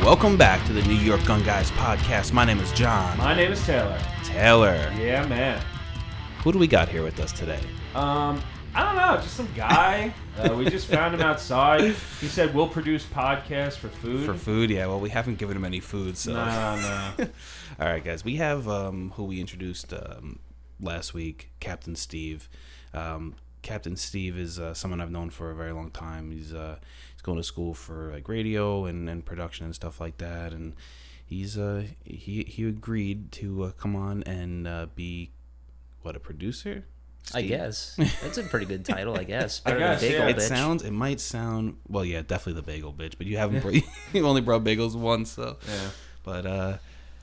Welcome back to the New York Gun Guys podcast. My name is John. My name is Taylor. Taylor. Yeah, man. Who do we got here with us today? I don't know, just some guy. We just found him outside. He said we'll produce podcasts for food. For food, yeah. Well, we haven't given him any food, so. No. All right, guys. We have who we introduced last week, Captain Steve. Captain Steve is someone I've known for a very long time. He's going to school for like radio and production and stuff like that, and he agreed to come on and be a producer. Steve? I guess that's a pretty good title. I guess. Bagel bitch. It might sound. Well, yeah, definitely the bagel bitch. But you haven't. You only brought bagels once, so. Yeah. But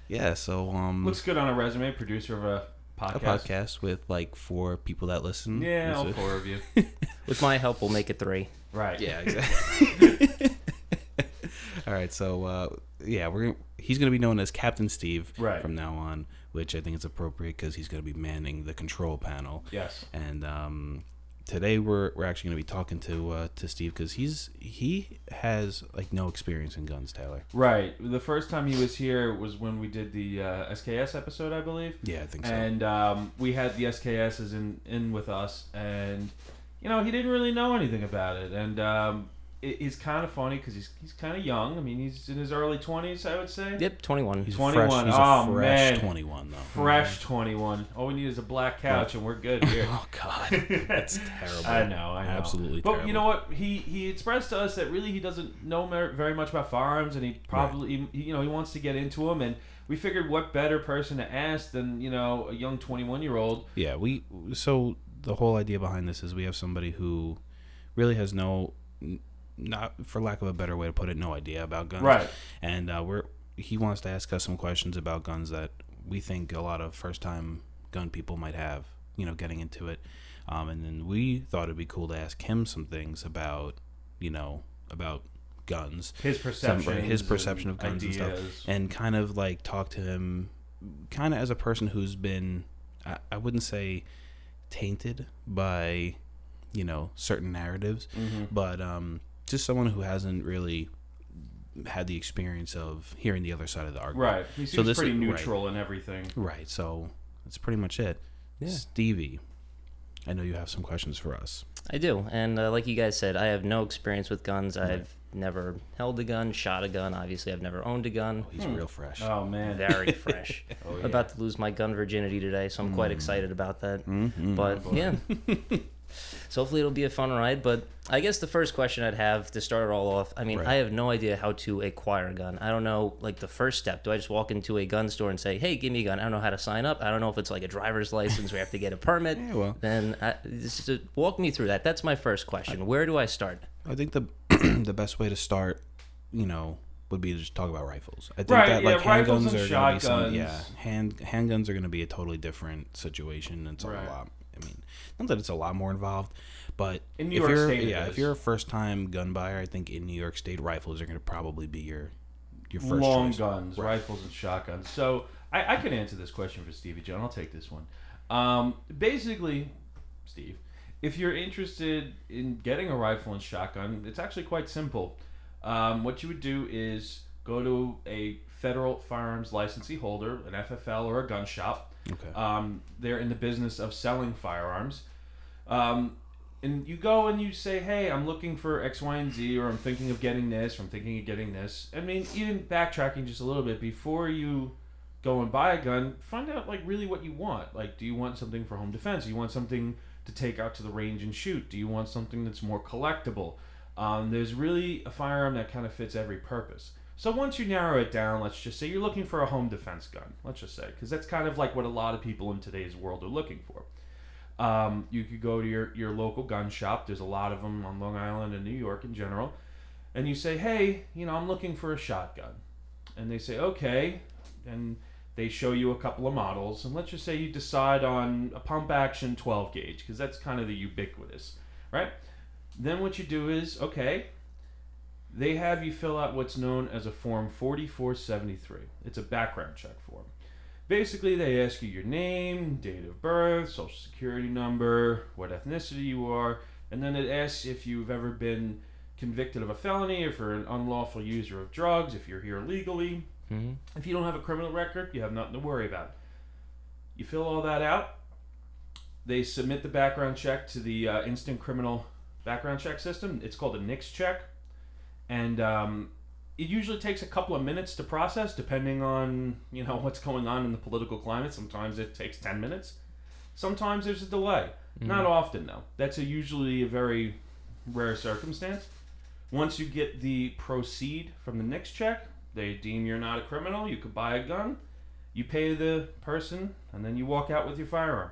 yeah. So looks good on a resume. Producer of a podcast. A podcast with like 4 people that listen. Yeah, all 4 of you. With my help, we'll make it 3. Right. Yeah. Exactly. All right. So yeah, he's gonna be known as Captain Steve from now on, which I think is appropriate because he's going to be manning the control panel. Yes. And today we're actually going to be talking to Steve because he has like no experience in guns, Taylor. Right. The first time he was here was when we did the SKS episode, I believe. Yeah, I think so. And we had the SKSs in with us, and you know he didn't really know anything about it. And he's kind of funny because he's kind of young. I mean, he's in his early 20s, I would say. Yep, 21. He's 21. Fresh. He's a fresh 21, though. Fresh 21. All we need is a black couch, and we're good here. Oh, God. That's terrible. I know. Absolutely terrible. But you know what? He expressed to us that really he doesn't know very much about firearms, and he probably, he wants to get into them, and we figured what better person to ask than, a young 21-year-old. Yeah, so the whole idea behind this is we have somebody who really has not, for lack of a better way to put it, no idea about guns. Right. And he wants to ask us some questions about guns that we think a lot of first-time gun people might have, getting into it. And then we thought it'd be cool to ask him some things about guns. His perception of guns ideas. And stuff. And kind of like talk to him kind of as a person who's been, I wouldn't say tainted by, certain narratives, but just someone who hasn't really had the experience of hearing the other side of the argument. Right. He seems pretty neutral in everything. Right. So that's pretty much it. Yeah. Stevie, I know you have some questions for us. I do. And like you guys said, I have no experience with guns. Right. I've never held a gun, shot a gun. Obviously, I've never owned a gun. Oh, he's real fresh. Oh, man. Very fresh. Oh, yeah. I'm about to lose my gun virginity today, so I'm quite excited about that. Mm-hmm. But, yeah. So hopefully it'll be a fun ride, but I guess the first question I'd have to start it all off, I have no idea how to acquire a gun. I don't know, like, the first step. Do I just walk into a gun store and say, hey, give me a gun? I don't know how to sign up. I don't know if it's like a driver's license where I have to get a permit. Yeah, well. Then just walk me through that. That's my first question. Where do I start? I think the the best way to start, would be to just talk about rifles. I think handguns and shotguns. Handguns are going to be a totally different situation. It's a lot. Not that it's a lot more involved, but in New York State, if you're a first-time gun buyer, I think in New York State, rifles are going to probably be your first long choice. Guns, rifles, and shotguns. So I could answer this question for Stevie John. I'll take this one. Basically, Steve, if you're interested in getting a rifle and shotgun, it's actually quite simple. What you would do is go to a federal firearms licensee holder, an FFL or a gun shop. Okay. They're in the business of selling firearms. And you go and you say, hey, I'm looking for X, Y, and Z, or I'm thinking of getting this, or I'm thinking of getting this. Even backtracking just a little bit, before you go and buy a gun, find out, really what you want. Do you want something for home defense? Do you want something to take out to the range and shoot? Do you want something that's more collectible? There's really a firearm that kind of fits every purpose. So once you narrow it down, let's just say you're looking for a home defense gun. Let's just say, because that's kind of like what a lot of people in today's world are looking for. You could go to your local gun shop. There's a lot of them on Long Island and New York in general. And you say, hey, I'm looking for a shotgun. And they say, okay. And they show you a couple of models. And let's just say you decide on a pump action 12 gauge, because that's kind of the ubiquitous, right? Then what you do is, okay, they have you fill out what's known as a form 4473. It's a background check form. Basically, they ask you your name, date of birth, social security number, what ethnicity you are, and then it asks if you've ever been convicted of a felony, if you're an unlawful user of drugs, if you're here legally. Mm-hmm. If you don't have a criminal record, you have nothing to worry about. You fill all that out. They submit the background check to the instant criminal background check system. It's called a NICS check. And it usually takes a couple of minutes to process, depending on, you know, what's going on in the political climate. Sometimes it takes 10 minutes. Sometimes there's a delay. Mm-hmm. Not often, though. That's usually a very rare circumstance. Once you get the proceed from the NICS check, they deem you're not a criminal. You could buy a gun. You pay the person, and then you walk out with your firearm.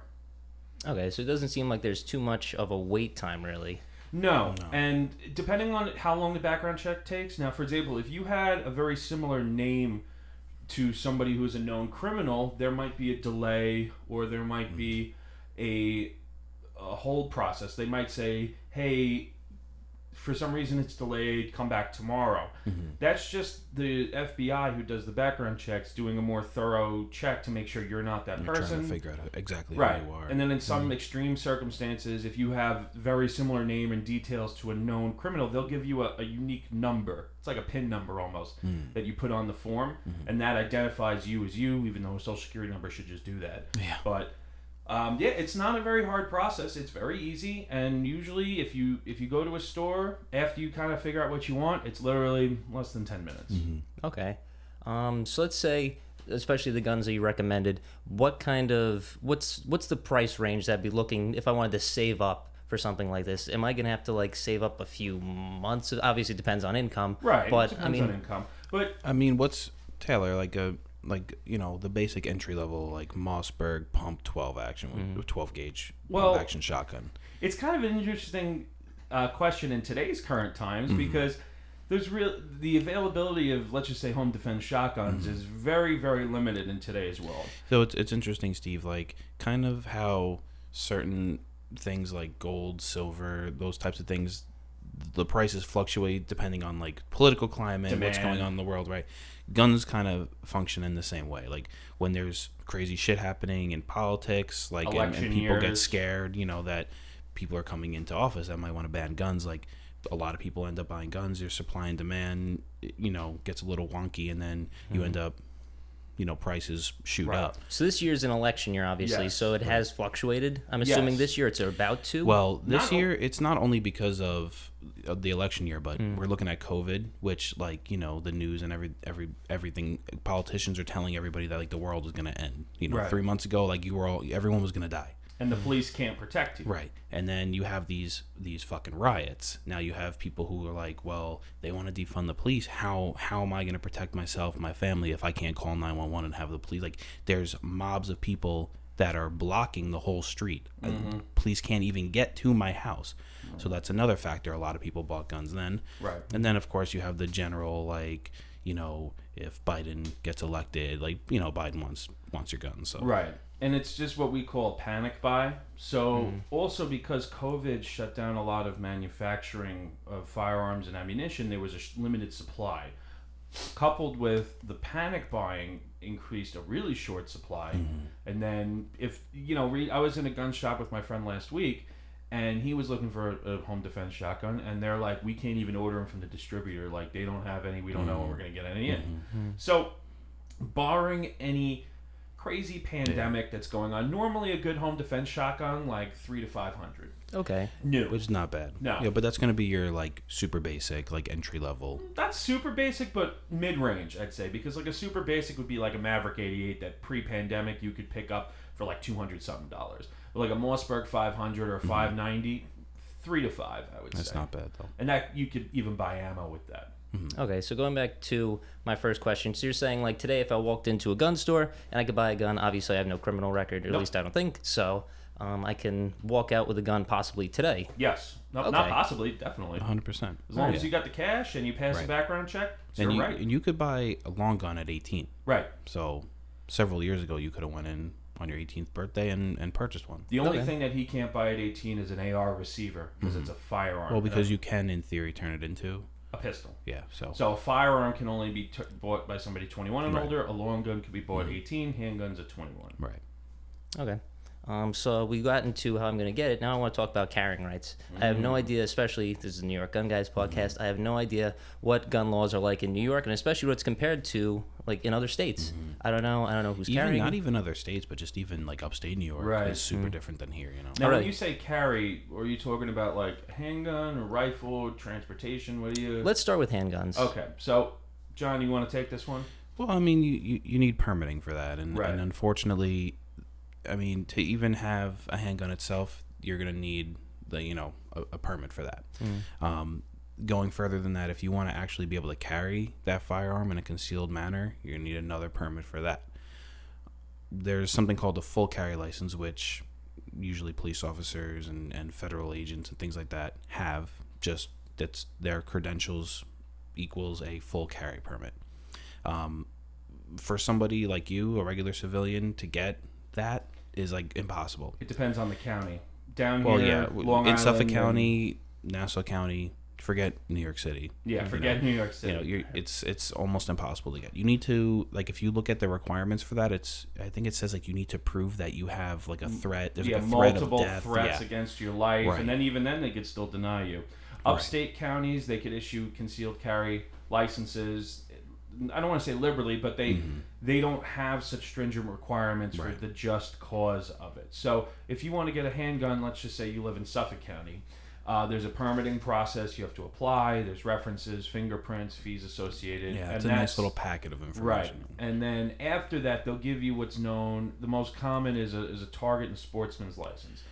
Okay, so it doesn't seem like there's too much of a wait time, really. No. And depending on how long the background check takes. Now, for example, if you had a very similar name to somebody who is a known criminal, there might be a delay, or there might be a hold process. They might say, hey, for some reason it's delayed, come back tomorrow. Mm-hmm. That's just the FBI who does the background checks doing a more thorough check to make sure you're not that person. Trying to figure out exactly who you are. And then in some extreme circumstances, if you have very similar name and details to a known criminal, they'll give you a unique number. It's like a PIN number almost that you put on the form, and that identifies you as you, even though a social security number should just do that. Yeah. But it's not a very hard process. It's very easy, and usually if you go to a store, after you kind of figure out what you want, it's literally less than 10 minutes. Mm-hmm. Okay. So let's say, especially the guns that you recommended, what's the price range that I'd be looking, if I wanted to save up for something like this? Am I going to have to save up a few months? Obviously, it depends on income. Right, but, on income. But I mean, what's, Taylor, the basic entry level, Mossberg Pump 12 action with 12 gauge pump action shotgun. It's kind of an interesting question in today's current times because there's the availability of, let's just say, home defense shotguns is very, very limited in today's world. So it's interesting, Steve, kind of how certain things like gold, silver, those types of things, the prices fluctuate depending on political climate, demand, what's going on in the world, right? Guns kind of function in the same way. When there's crazy shit happening in politics, and people get scared, that people are coming into office that might want to ban guns. A lot of people end up buying guns. Their supply and demand, gets a little wonky, and then you end up, prices shoot up. So this year's an election year, obviously, so it has fluctuated. I'm assuming this year it's about to. Well, this year it's not only because of the election year, but we're looking at COVID, which the news and everything, politicians are telling everybody that the world is going to end. 3 months ago, everyone was going to die. And the police can't protect you. Right. And then you have these fucking riots. Now you have people who are they want to defund the police. How am I going to protect myself, my family, if I can't call 911 and have the police? There's mobs of people that are blocking the whole street. Mm-hmm. Police can't even get to my house. Right. So that's another factor. A lot of people bought guns then. Right. And then, of course, you have the general, if Biden gets elected, Biden wants your guns. So. Right. And it's just what we call panic buy. So also because COVID shut down a lot of manufacturing of firearms and ammunition, there was a limited supply. Coupled with the panic buying increased a really short supply. Mm-hmm. And then I was in a gun shop with my friend last week, and he was looking for a home defense shotgun, and they're like, we can't even order them from the distributor. They don't have any. We don't know when we're going to get any in. Mm-hmm. So barring any crazy pandemic that's going on. Normally, a good home defense shotgun, 300 to 500. Okay. New. Which is not bad. No. Yeah, but that's going to be your super basic, entry level. That's super basic, but mid range, I'd say, because a super basic would be a Maverick 88 that pre pandemic you could pick up for $200-something, or a Mossberg 500 or 590, 3 to 5, I would say. That's not bad though. And that you could even buy ammo with that. Mm-hmm. Okay, so going back to my first question, so you're saying today if I walked into a gun store and I could buy a gun, obviously I have no criminal record, at least I don't think so, I can walk out with a gun possibly today? Yes. No, okay. Not possibly, definitely. 100%. As long as you got the cash and you pass the background check, you're right. And you could buy a long gun at 18. Right. So several years ago you could have went in on your 18th birthday and purchased one. The only thing that he can't buy at 18 is an AR receiver because it's a firearm. Well, because you can, in theory, turn it into a pistol. Yeah. So a firearm can only be bought by somebody 21 and older. A long gun can be bought at 18. Handguns at 21. Right. Okay. So we got into how I'm going to get it. Now I want to talk about carrying rights. I have no idea, especially this is the New York Gun Guys podcast. I have no idea what gun laws are like in New York, and especially what it's compared to like in other states. I don't know who's even, carrying. Not even other states, but just even like upstate New York is super different than here. You know. Now, when you say carry, are you talking about like handgun, rifle, transportation? What do you? Let's start with handguns. Okay, so John, you want to take this one? Well, I mean, you need permitting for that, and unfortunately. I mean, to even have a handgun itself, you're going to need, a permit for that. Going further than that, if you want to actually be able to carry that firearm in a concealed manner, you're going to need another permit for that. There's something called a full carry license, which usually police officers and federal agents and things like that have. Just that's their credentials equals a full carry permit. For somebody like you, a regular civilian, to get that is like impossible. It depends on the county. Down here, Long Island, in Suffolk County, Nassau County. Forget New York City. Yeah, forget New York City. It's almost impossible to get. You need to if you look at the requirements for that, I think it says you need to prove that you have a threat. There's a threat of death. Multiple threats against your life, and then even then they could still deny you. Upstate counties, they could issue concealed carry licenses. I don't want to say liberally, but they don't have such stringent requirements for the just cause of it. So if you want to get a handgun, let's just say you live in Suffolk County, there's a permitting process. You have to apply. There's references, fingerprints, fees associated. Yeah, it's a nice little packet of information. Right, and then after that, they'll give you what's known. The most common is a target and sportsman's license.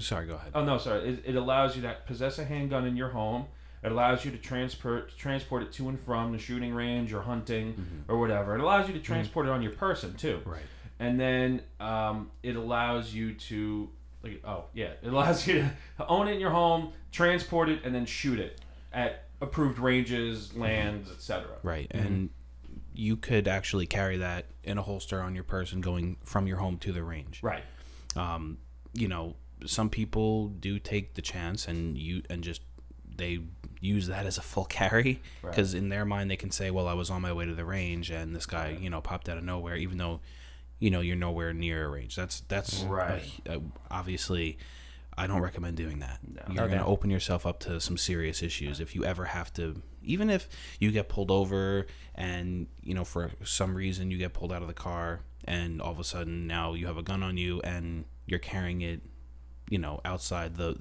Sorry, go ahead. Oh, no, sorry. It allows you to possess a handgun in your home. It allows you to transport it to and from the shooting range or hunting or whatever. It allows you to transport it on your person, too. Right. And then it allows you to... It allows you to own it in your home, transport it, and then shoot it at approved ranges, lands, etc. Right. And you could actually carry that in a holster on your person going from your home to the range. Right. Some people do take the chance they use that as a full carry because in their mind they can say, well, I was on my way to the range and this guy, popped out of nowhere, even though, you're nowhere near a range. That's obviously I don't recommend doing that. No. You're going to open yourself up to some serious issues if you ever have to, even if you get pulled over and, for some reason you get pulled out of the car and all of a sudden now you have a gun on you and you're carrying it, outside the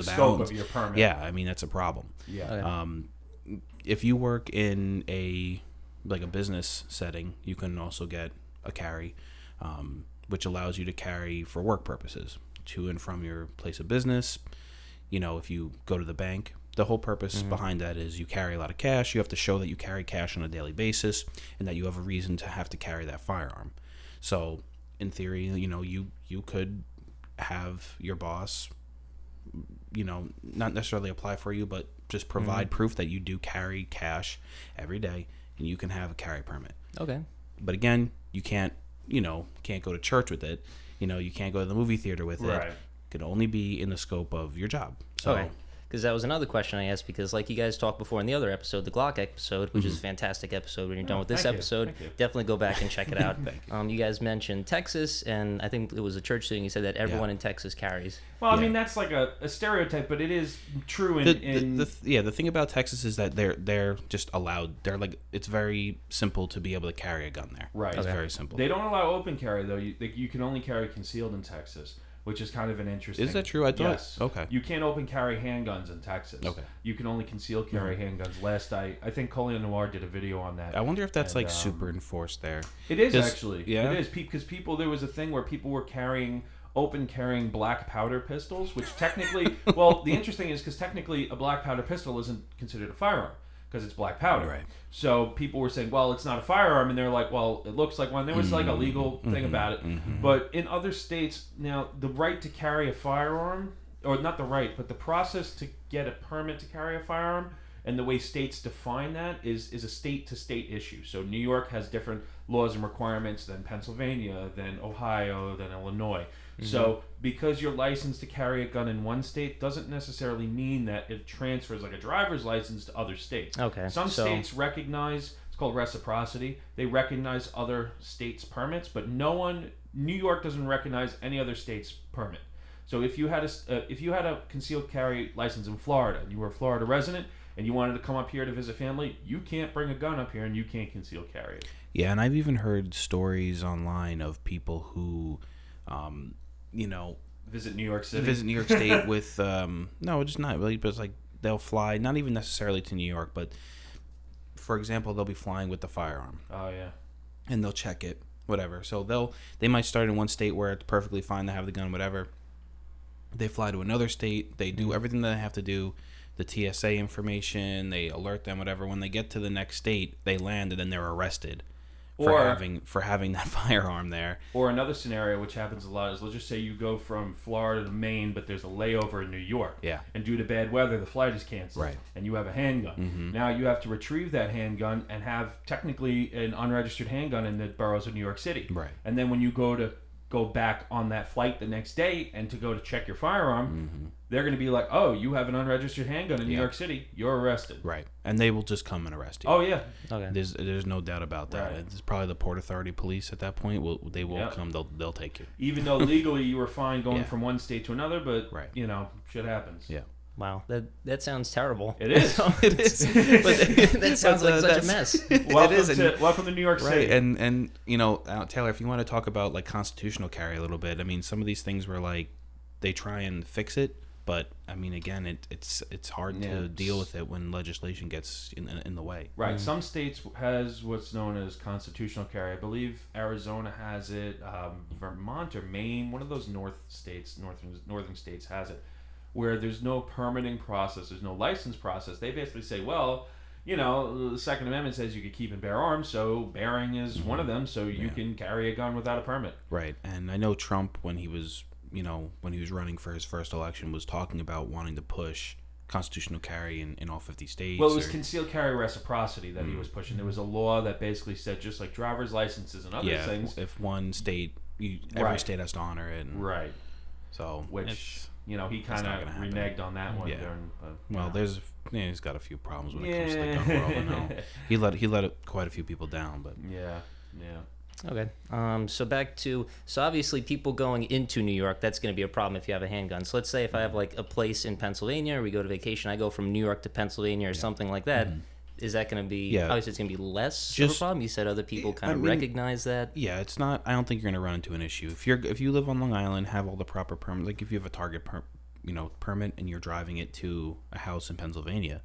scope of your permit. Yeah, I mean that's a problem. Yeah. If you work in a business setting, you can also get a carry, which allows you to carry for work purposes to and from your place of business. If you go to the bank, the whole purpose behind that is you carry a lot of cash. You have to show that you carry cash on a daily basis and that you have a reason to have to carry that firearm. So, in theory, you could have your boss not necessarily apply for you, but just provide proof that you do carry cash every day and you can have a carry permit. Okay. But again, you can't go to church with it, you can't go to the movie theater with it. It could only be in the scope of your job. So because that was another question I asked, because like you guys talked before in the other episode, the Glock episode, which is a fantastic episode. When you're done with this episode, definitely go back and check it out. You guys mentioned Texas, and I think it was a church thing. You said that everyone in Texas carries. Well, I mean, that's like a stereotype, but it is true. The thing about Texas is that they're just allowed. They're it's very simple to be able to carry a gun there. Right. It's very simple. They don't allow open carry, though. You can only carry concealed in Texas, which is kind of an interesting... Is that true? I thought... Yes. Okay. You can't open carry handguns in Texas. Okay. You can only conceal carry handguns. I think Colin Noir did a video on that. I wonder if that's super enforced there. It is actually. Yeah. It is because there was a thing where people were carrying black powder pistols, which technically... well, the interesting is because technically a black powder pistol isn't considered a firearm because it's black powder. Right. So people were saying, well, it's not a firearm, and they're like, well, it looks like one. There was a legal thing about it. But in other states, now, the right to carry a firearm, or not the right, but the process to get a permit to carry a firearm and the way states define that is a state-to-state issue. So New York has different laws and requirements than Pennsylvania, than Ohio, than Illinois. So because you're licensed to carry a gun in one state doesn't necessarily mean that it transfers like a driver's license to other states. Okay. Some states recognize, it's called reciprocity. They recognize other states' permits, but no one New York doesn't recognize any other state's permit. So if you had a concealed carry license in Florida, and you were a Florida resident, and you wanted to come up here to visit family, you can't bring a gun up here, and you can't conceal carry it. Yeah, and I've even heard stories online of people who, visit New York City. Visit New York State with, no, just not really, but it's like they'll fly, not even necessarily to New York, but, for example, they'll be flying with the firearm. Oh, yeah. And they'll check it, whatever. So they might start in one state where it's perfectly fine to have the gun, whatever. They fly to another state. They do everything that they have to do. The TSA information, they alert them, whatever. When they get to the next state, they land and then they're arrested for having that firearm there. Or another scenario, which happens a lot, is let's just say you go from Florida to Maine, but there's a layover in New York. Yeah. And due to bad weather, the flight is canceled. Right. And you have a handgun. Mm-hmm. Now you have to retrieve that handgun and have technically an unregistered handgun in the boroughs of New York City. Right. And then when you go back on that flight the next day and to go to check your firearm, mm-hmm. they're going to be like, oh, you have an unregistered handgun in New York City. You're arrested. Right. And they will just come and arrest you. Oh, yeah. Okay. There's no doubt about that. Right. It's probably the Port Authority police at that point. They will come. They'll take you. Even though legally you were fine going from one state to another, but, shit happens. Yeah. Wow, that sounds terrible. It is. It is. But that sounds like such a mess. Welcome to New York State. And Taylor, if you want to talk about like constitutional carry a little bit, I mean, some of these things were like they try and fix it, but I mean, again, it's hard to deal with it when legislation gets in the way. Right. Mm-hmm. Some states has what's known as constitutional carry. I believe Arizona has it. Vermont or Maine, one of those northern states has it. Where there's no permitting process, there's no license process. They basically say, well, the Second Amendment says you can keep and bear arms, so bearing is one of them, so you can carry a gun without a permit. Right, and I know Trump, when he was, running for his first election, was talking about wanting to push constitutional carry in all 50 states. Well, it was concealed carry reciprocity that he was pushing. There was a law that basically said, just like driver's licenses and other things. If one state, every state has to honor it. And, right. So, which... he kind of reneged on that one. Yeah. Well, he's got a few problems when it comes to the gun world. I know. He let quite a few people down, but yeah. Okay. So so obviously people going into New York, that's going to be a problem if you have a handgun. So let's say if I have like a place in Pennsylvania, or we go to vacation, I go from New York to Pennsylvania or something like that. Mm-hmm. Is that going to be? Yeah. Obviously, it's going to be less of a problem. You said other people kind of recognize that. Yeah, it's not. I don't think you're going to run into an issue if you live on Long Island, have all the proper permits. Like if you have a target permit and you're driving it to a house in Pennsylvania,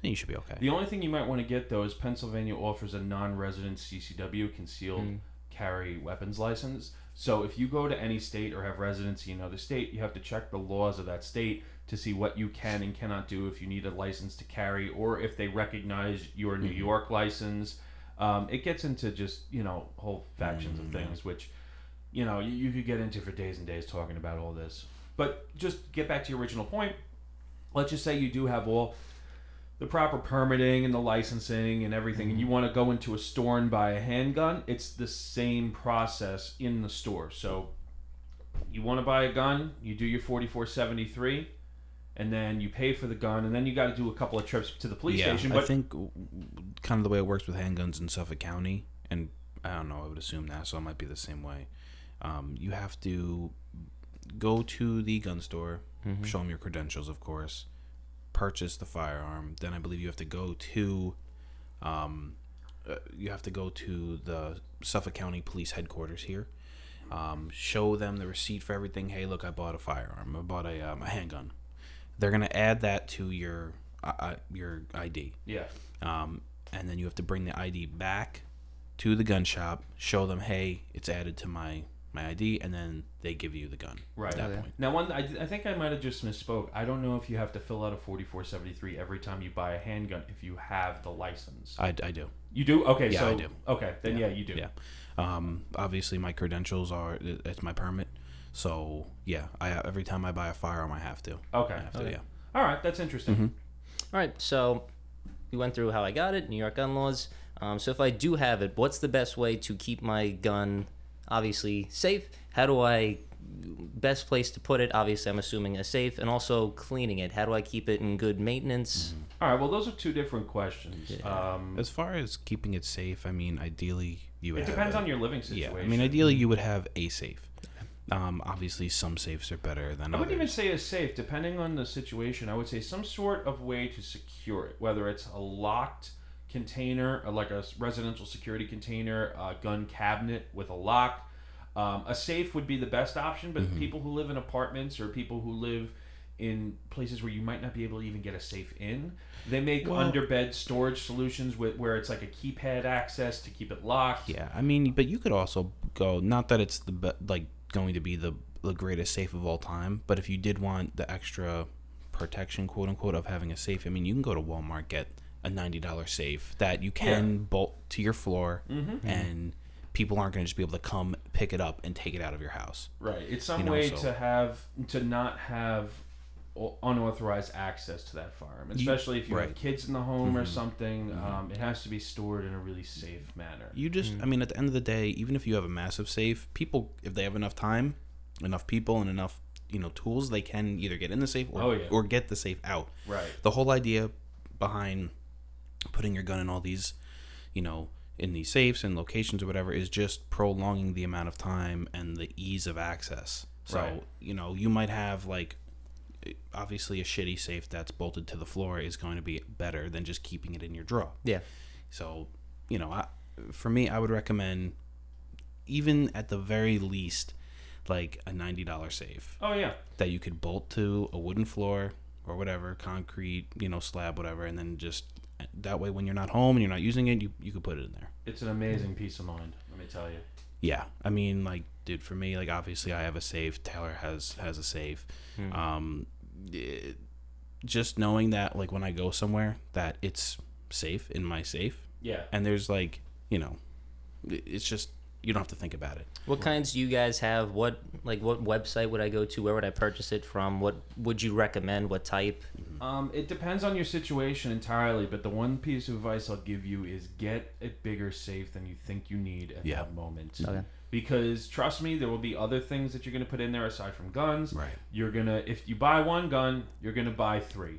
then you should be okay. The only thing you might want to get though is Pennsylvania offers a non-resident CCW concealed carry weapons license. So if you go to any state or have residency in another state, you have to check the laws of that state to see what you can and cannot do, if you need a license to carry, or if they recognize your New York license. It gets into just, whole factions of things, which, you could get into for days and days talking about all this. But just get back to your original point. Let's just say you do have all the proper permitting and the licensing and everything, and you want to go into a store and buy a handgun. It's the same process in the store. So you want to buy a gun, you do your 4473. And then you pay for the gun, and then you got to do a couple of trips to the police station. But I think kind of the way it works with handguns in Suffolk County, and I don't know, I would assume Nassau might be the same way. You have to go to the gun store, show them your credentials, of course, purchase the firearm. Then I believe you have to go to, the Suffolk County Police Headquarters here. Show them the receipt for everything. Hey, look, I bought a firearm. I bought a handgun. They're going to add that to your ID. Yeah. And then you have to bring the ID back to the gun shop, show them, hey, it's added to my ID, and then they give you the gun. Right. At that point. Now, I think I might have just misspoke. I don't know if you have to fill out a 4473 every time you buy a handgun if you have the license. I do. You do? Okay. Yeah, so, I do. Okay. Then, yeah you do. Yeah. Obviously, my credentials it's my permit. So, yeah, every time I buy a firearm, I have to. Okay. All right, that's interesting. Mm-hmm. All right, so we went through how I got it, New York gun laws. So if I do have it, what's the best way to keep my gun, obviously, safe? How do I, best place to put it, obviously, I'm assuming a safe, and also cleaning it. How do I keep it in good maintenance? All right, well, those are two different questions. Yeah. As far as keeping it safe, I mean, ideally you would have... It depends on your living situation. Yeah, I mean, ideally you would have a safe. Obviously, some safes are better than others. I wouldn't even say a safe. Depending on the situation, I would say some sort of way to secure it, whether it's a locked container, like a residential security container, a gun cabinet with a lock. A safe would be the best option, but people who live in apartments or people who live in places where you might not be able to even get a safe in, they make underbed storage solutions with, where it's like a keypad access to keep it locked. Yeah, I mean, but you could also go, not that it's the like going to be the greatest safe of all time, but if you did want the extra protection, quote unquote, of having a safe, I mean, you can go to Walmart, get a $90 safe that you can bolt to your floor and people aren't going to just be able to come pick it up and take it out of your house. Right. It's some way to have, to not have unauthorized access to that firearm, especially if you have kids in the home or something. It has to be stored in a really safe manner. You just, I mean, at the end of the day, even if you have a massive safe, people, if they have enough time, enough people, and enough, you know, tools, they can either get in the safe or get the safe out. Right. The whole idea behind putting your gun in all these, you know, in these safes and locations or whatever is just prolonging the amount of time and the ease of access. So, you know, you might have like, obviously a shitty safe that's bolted to the floor is going to be better than just keeping it in your drawer. Yeah. So, you know, for me, I would recommend even at the very least, like a $90 safe. Oh, yeah. That you could bolt to a wooden floor or whatever, concrete, you know, slab, whatever, and then just... That way, when you're not home and you're not using it, you could put it in there. It's an amazing peace of mind, let me tell you. Yeah. I mean, like, dude, for me, like, obviously I have a safe. Taylor has a safe. Just knowing that, like, when I go somewhere, that it's safe in my safe. Yeah. And there's, like, you know, it's just... You don't have to think about it. What kinds do you guys have? What website would I go to? Where would I purchase it from? What would you recommend? What type? It depends on your situation entirely, but the one piece of advice I'll give you is get a bigger safe than you think you need at that moment. Okay. Because trust me, there will be other things that you're going to put in there aside from guns. Right. You're going to, if you buy one gun, you're going to buy three.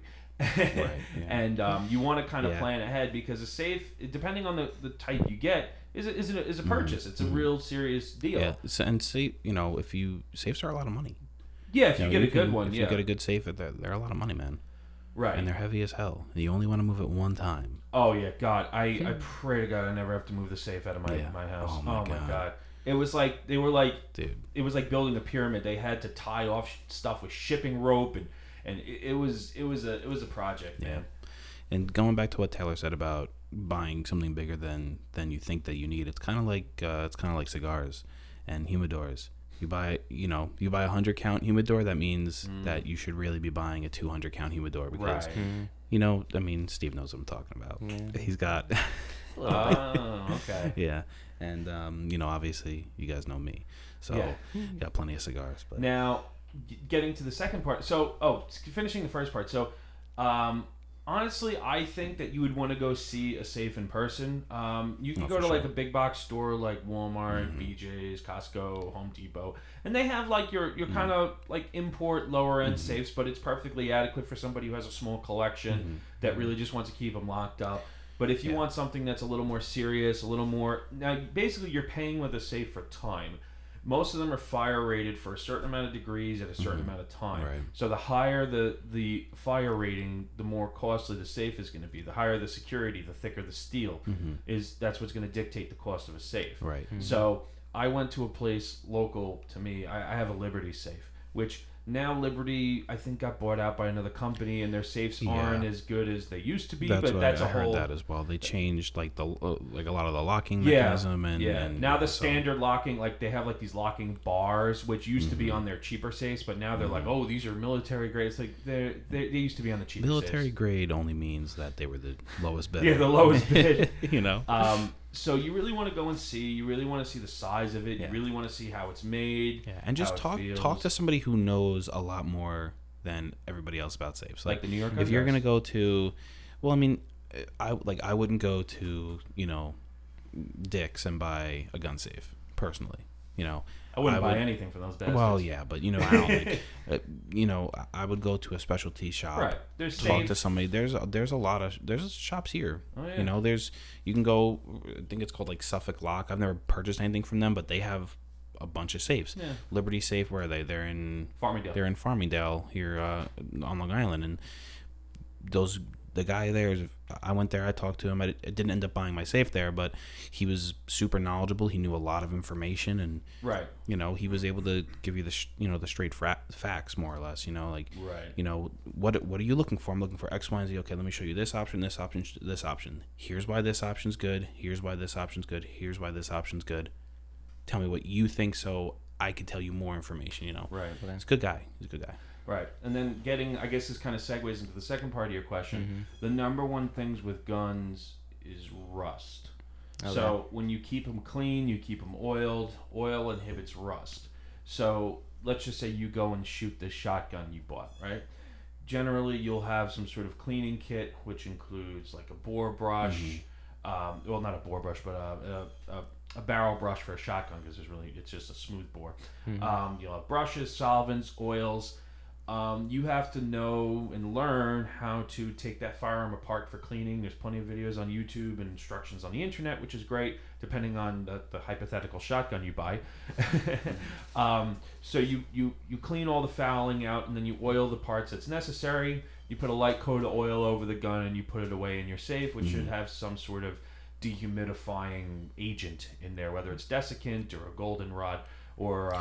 And you want to kind of plan ahead, because a safe, depending on the type you get, is a purchase. It's a real serious deal. Yeah, and safe, you know, if you... Safes are a lot of money. Yeah, if you, you get a good one. If you get a good safe, they're a lot of money, man. Right. And they're heavy as hell. You only want to move it one time. Oh, yeah, God. I pray to God I never have to move the safe out of my house. Oh, my God. It was like... They were like... Dude. It was like building a pyramid. They had to tie off stuff with shipping rope, and it was a project, man. And going back to what Taylor said about buying something bigger than you think that you need, it's kind of like cigars and humidors. You buy a 100 count humidor, that means that you should really be buying a 200 count humidor, because you know, I mean, Steve knows what I'm talking about. He's got okay. Yeah. And you know, obviously you guys know me, so got plenty of cigars. But now, getting to the second part, so finishing the first part, so honestly, I think that you would want to go see a safe in person. You can go to like a big box store like Walmart, BJ's, Costco, Home Depot, and they have like your kind of like import lower end safes, but it's perfectly adequate for somebody who has a small collection that really just wants to keep them locked up. But if you want something that's a little more serious, a little more... Now, basically, you're paying with a safe for time. Most of them are fire rated for a certain amount of degrees at a certain amount of time. Right. So the higher the fire rating, the more costly the safe is going to be. The higher the security, the thicker the steel is. That's what's going to dictate the cost of a safe. Right. Mm-hmm. So I went to a place local to me. I have a Liberty safe, which now Liberty, I think, got bought out by another company, and their safes aren't as good as they used to be. I heard that as well. They changed like a lot of the locking mechanism, and now the standard locking, like they have like these locking bars, which used to be on their cheaper safes, but now they're like, oh, these are military grade. It's like they used to be on the cheaper. Military safes. Grade only means that they were the lowest bid. The lowest bid. You know. So you really want to go and see. You really want to see the size of it. Yeah. You really want to see how it's made. Yeah, and just talk to somebody who knows a lot more than everybody else about safes. Like the New York. If you're gonna go to, well, I mean, I wouldn't go to, you know, Dick's and buy a gun safe personally. you know, I wouldn't buy anything from those bastards. Well, yeah, but you know, I don't like, you know, I would go to a specialty shop, right? There's talk to somebody. There's shops here. Oh, yeah. You know, you can go. I think it's called like Suffolk Lock. I've never purchased anything from them, but they have a bunch of safes. Yeah. Liberty Safe, where are they? They're in Farmingdale. They're in Farmingdale here on Long Island, and those. The guy there, I went there, I talked to him. I didn't end up buying my safe there, but he was super knowledgeable. He knew a lot of information, and right, you know, he was able to give you the straight facts, more or less. You know, like, right, you know, what are you looking for? I'm looking for X, Y, and Z. Okay, let me show you this option, this option, this option. Here's why this option's good. Here's why this option's good. Here's why this option's good. Tell me what you think, so I can tell you more information. You know, right? He's a good guy. Right, and then I guess this kind of segues into the second part of your question. Mm-hmm. The number one things with guns is rust. Okay. So when you keep them clean, you keep them oiled. Oil inhibits rust. So let's just say you go and shoot this shotgun you bought, right? Generally, you'll have some sort of cleaning kit, which includes like a bore brush. Mm-hmm. Well, not a bore brush, but a barrel brush for a shotgun, because it's just a smooth bore. Mm-hmm. You'll have brushes, solvents, oils. You have to know and learn how to take that firearm apart for cleaning. There's plenty of videos on YouTube and instructions on the internet, which is great, depending on the hypothetical shotgun you buy. So you clean all the fouling out, and then you oil the parts that's necessary. You put a light coat of oil over the gun, and you put it away in your safe, which should have some sort of dehumidifying agent in there, whether it's desiccant or a goldenrod or...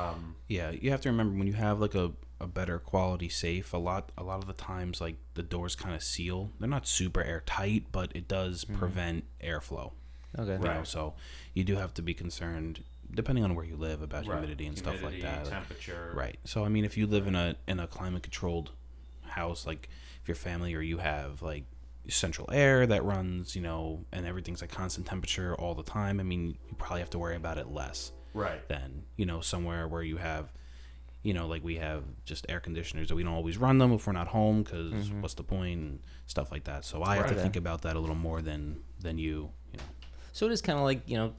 Yeah, you have to remember, when you have like a better quality safe, a lot of the times, like, the doors kind of seal. They're not super airtight, but it does prevent airflow. Okay. Right. You know, so you do have to be concerned, depending on where you live, about humidity and stuff like that. Temperature. Right. So I mean, if you live in a climate controlled house, like if your family or you have like central air that runs, you know, and everything's at constant temperature all the time, I mean, you probably have to worry about it less. Right. Than, you know, somewhere where you have, you know, like we have just air conditioners that we don't always run them if we're not home, because what's the point, and stuff like that. So I have to think about that a little more than you know. So it is kind of like, you know,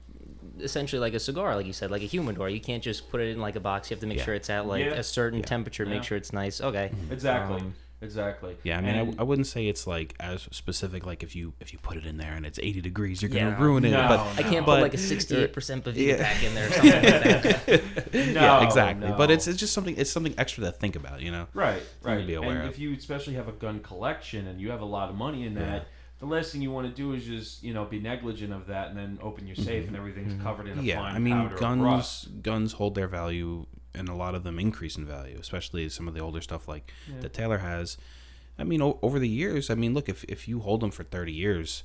essentially like a cigar, like you said, like a humidor. You can't just put it in like a box. You have to make sure it's at like a certain temperature, make sure it's nice. Okay. Exactly. Exactly. Yeah, I mean, I wouldn't say it's like as specific. Like if you put it in there and it's 80 degrees, you're gonna ruin it. No, but I can't put like a 68% bavita back in there or something like that. No. But it's just something. It's something extra to think about, you know. Right. To be aware of. If you especially have a gun collection and you have a lot of money in that, the last thing you want to do is just, you know, be negligent of that and then open your safe and everything's covered in a fine powder. Yeah, I mean, guns hold their value. And a lot of them increase in value, especially some of the older stuff like that Taylor has. I mean, over the years, I mean, look, if you hold them for 30 years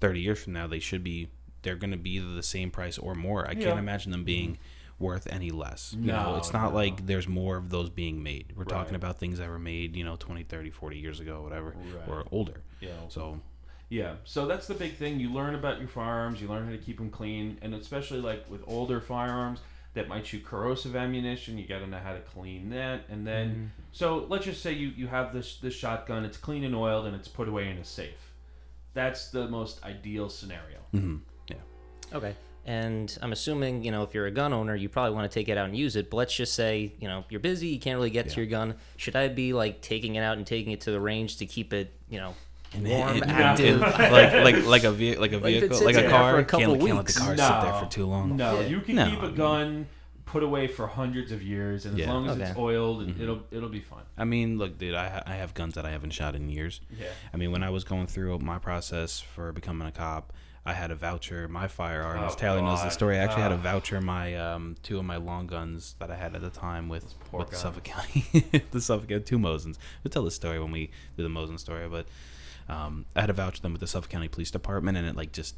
from now, they're going to be either the same price or more. I can't imagine them being worth any less. No, you know, it's not like there's more of those being made. We're talking about things that were made, you know, 20, 30, 40 years ago, whatever, or older. Yeah. So... Yeah, so that's the big thing. You learn about your firearms, you learn how to keep them clean, and especially like with older firearms that might shoot corrosive ammunition, you gotta know how to clean that. And then so let's just say you have this shotgun, it's clean and oiled, and it's put away in a safe. That's the most ideal scenario. Okay. And I'm assuming, you know, if you're a gun owner, you probably want to take it out and use it. But let's just say, you know, you're busy, you can't really get to your gun. Should I be like taking it out and taking it to the range to keep it, you know, warm, active, like a vehicle, like a car? Can't let the car sit there for too long. No, you can keep a gun put away for hundreds of years, and as long as it's oiled, it'll be fine. I mean, look, dude, I have guns that I haven't shot in years. Yeah. I mean, when I was going through my process for becoming a cop, I had a voucher. My firearms, Taylor knows the story. I actually had a voucher. My two of my long guns that I had at the time with Suffolk County, the Suffolk County, two Mosins. We'll tell the story when we do the Mosin story, but. I had to vouch them with the Suffolk County Police Department, and it like just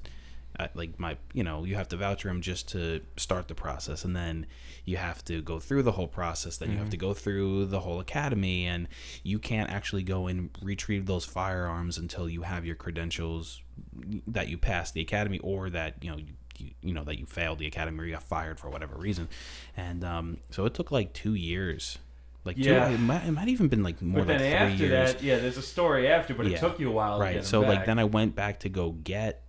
like my, you know, you have to voucher them just to start the process, and then you have to go through the whole process. Then you have to go through the whole academy, and you can't actually go and retrieve those firearms until you have your credentials that you passed the academy, or that, you know, you know that you failed the academy or you got fired for whatever reason. And so it took like 2 years. Like it might even been like more than 3 years. That, there's a story after, but it took you a while. Right, to get so back. Like then I went back to go get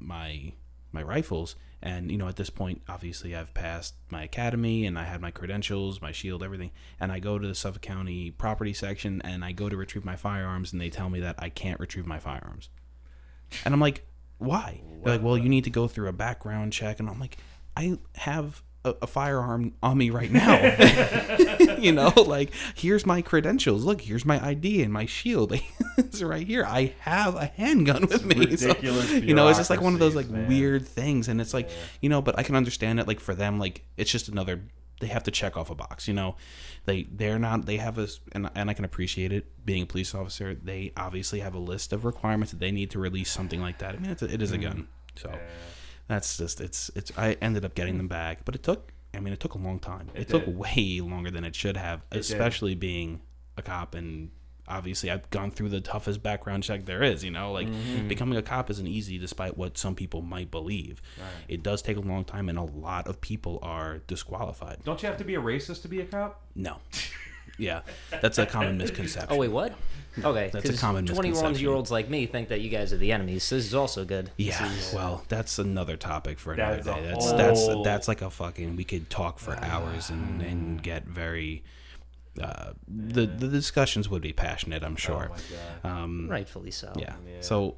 my rifles, And, you know, at this point, obviously, I've passed my academy, and I had my credentials, my shield, everything. And I go to the Suffolk County property section, and I go to retrieve my firearms, and they tell me that I can't retrieve my firearms. And I'm like, why? Wow. They're like, well, you need to go through a background check. And I'm like, I have a firearm on me right now. You know, like, here's my credentials. Look, here's my ID and my shield. It's right here. I have a handgun with me. Ridiculous. So, you know, it's just like one of those, like, man, weird things. And it's like, yeah, you know, but I can understand it. Like, for them, like, it's just another, they have to check off a box, you know. They're not, they have a, and I can appreciate it, being a police officer, they obviously have a list of requirements that they need to release something like that. I mean, it is a gun. So yeah, that's just, it's, I ended up getting them back, but it took a long time. It took way longer than it should have, especially being a cop. And obviously, I've gone through the toughest background check there is, you know, like, becoming a cop isn't easy, despite what some people might believe. Right. It does take a long time, and a lot of people are disqualified. Don't you have to be a racist to be a cop? No. Yeah, that's a common misconception. Oh, wait, what? No, okay, that's a common misconception. 21-year-olds like me think that you guys are the enemies, so this is also good. Yeah, well, that's another topic for another day. That's like a fucking, we could talk for hours and get very... The discussions would be passionate, I'm sure. Oh my God. Rightfully so. Yeah. Yeah. So,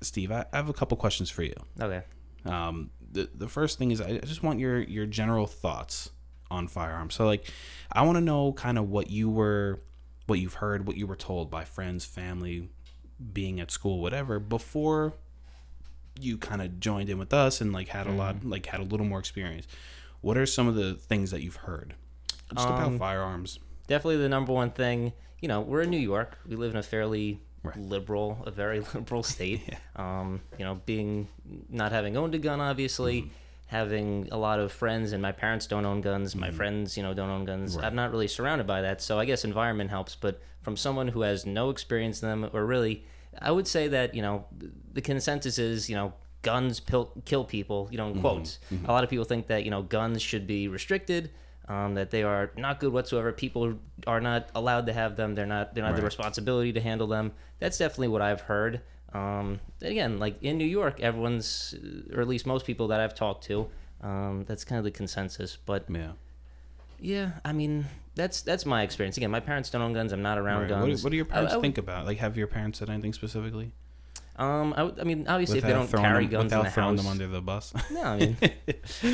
Steve, I have a couple questions for you. Okay. The first thing is, I just want your general thoughts on firearms. So, like, I want to know kind of what you've heard, what you were told by friends, family, being at school, whatever, before you kind of joined in with us and, like, had a lot, like, had a little more experience. What are some of the things that you've heard just about firearms? Definitely the number one thing, you know, we're in New York. We live in a fairly liberal, a very liberal state. Yeah. You know, being, not having owned a gun, obviously, having a lot of friends, and my parents don't own guns. My friends, you know, don't own guns. Right. I'm not really surrounded by that. So I guess environment helps. But from someone who has no experience in them, or really, I would say that, you know, the consensus is, you know, guns kill people, you know, in quotes. Mm-hmm. A lot of people think that, you know, guns should be restricted. That they are not good whatsoever. People are not allowed to have them. They're not the responsibility to handle them. That's definitely what I've heard. Again, like in New York, everyone's, or at least most people that I've talked to, that's kind of the consensus. But yeah, I mean, that's my experience. Again, my parents don't own guns. I'm not around guns. What do your parents think about? Like, have your parents said anything specifically? I mean, obviously, without, if they don't carry guns in the house, throwing them under the bus. No, I mean,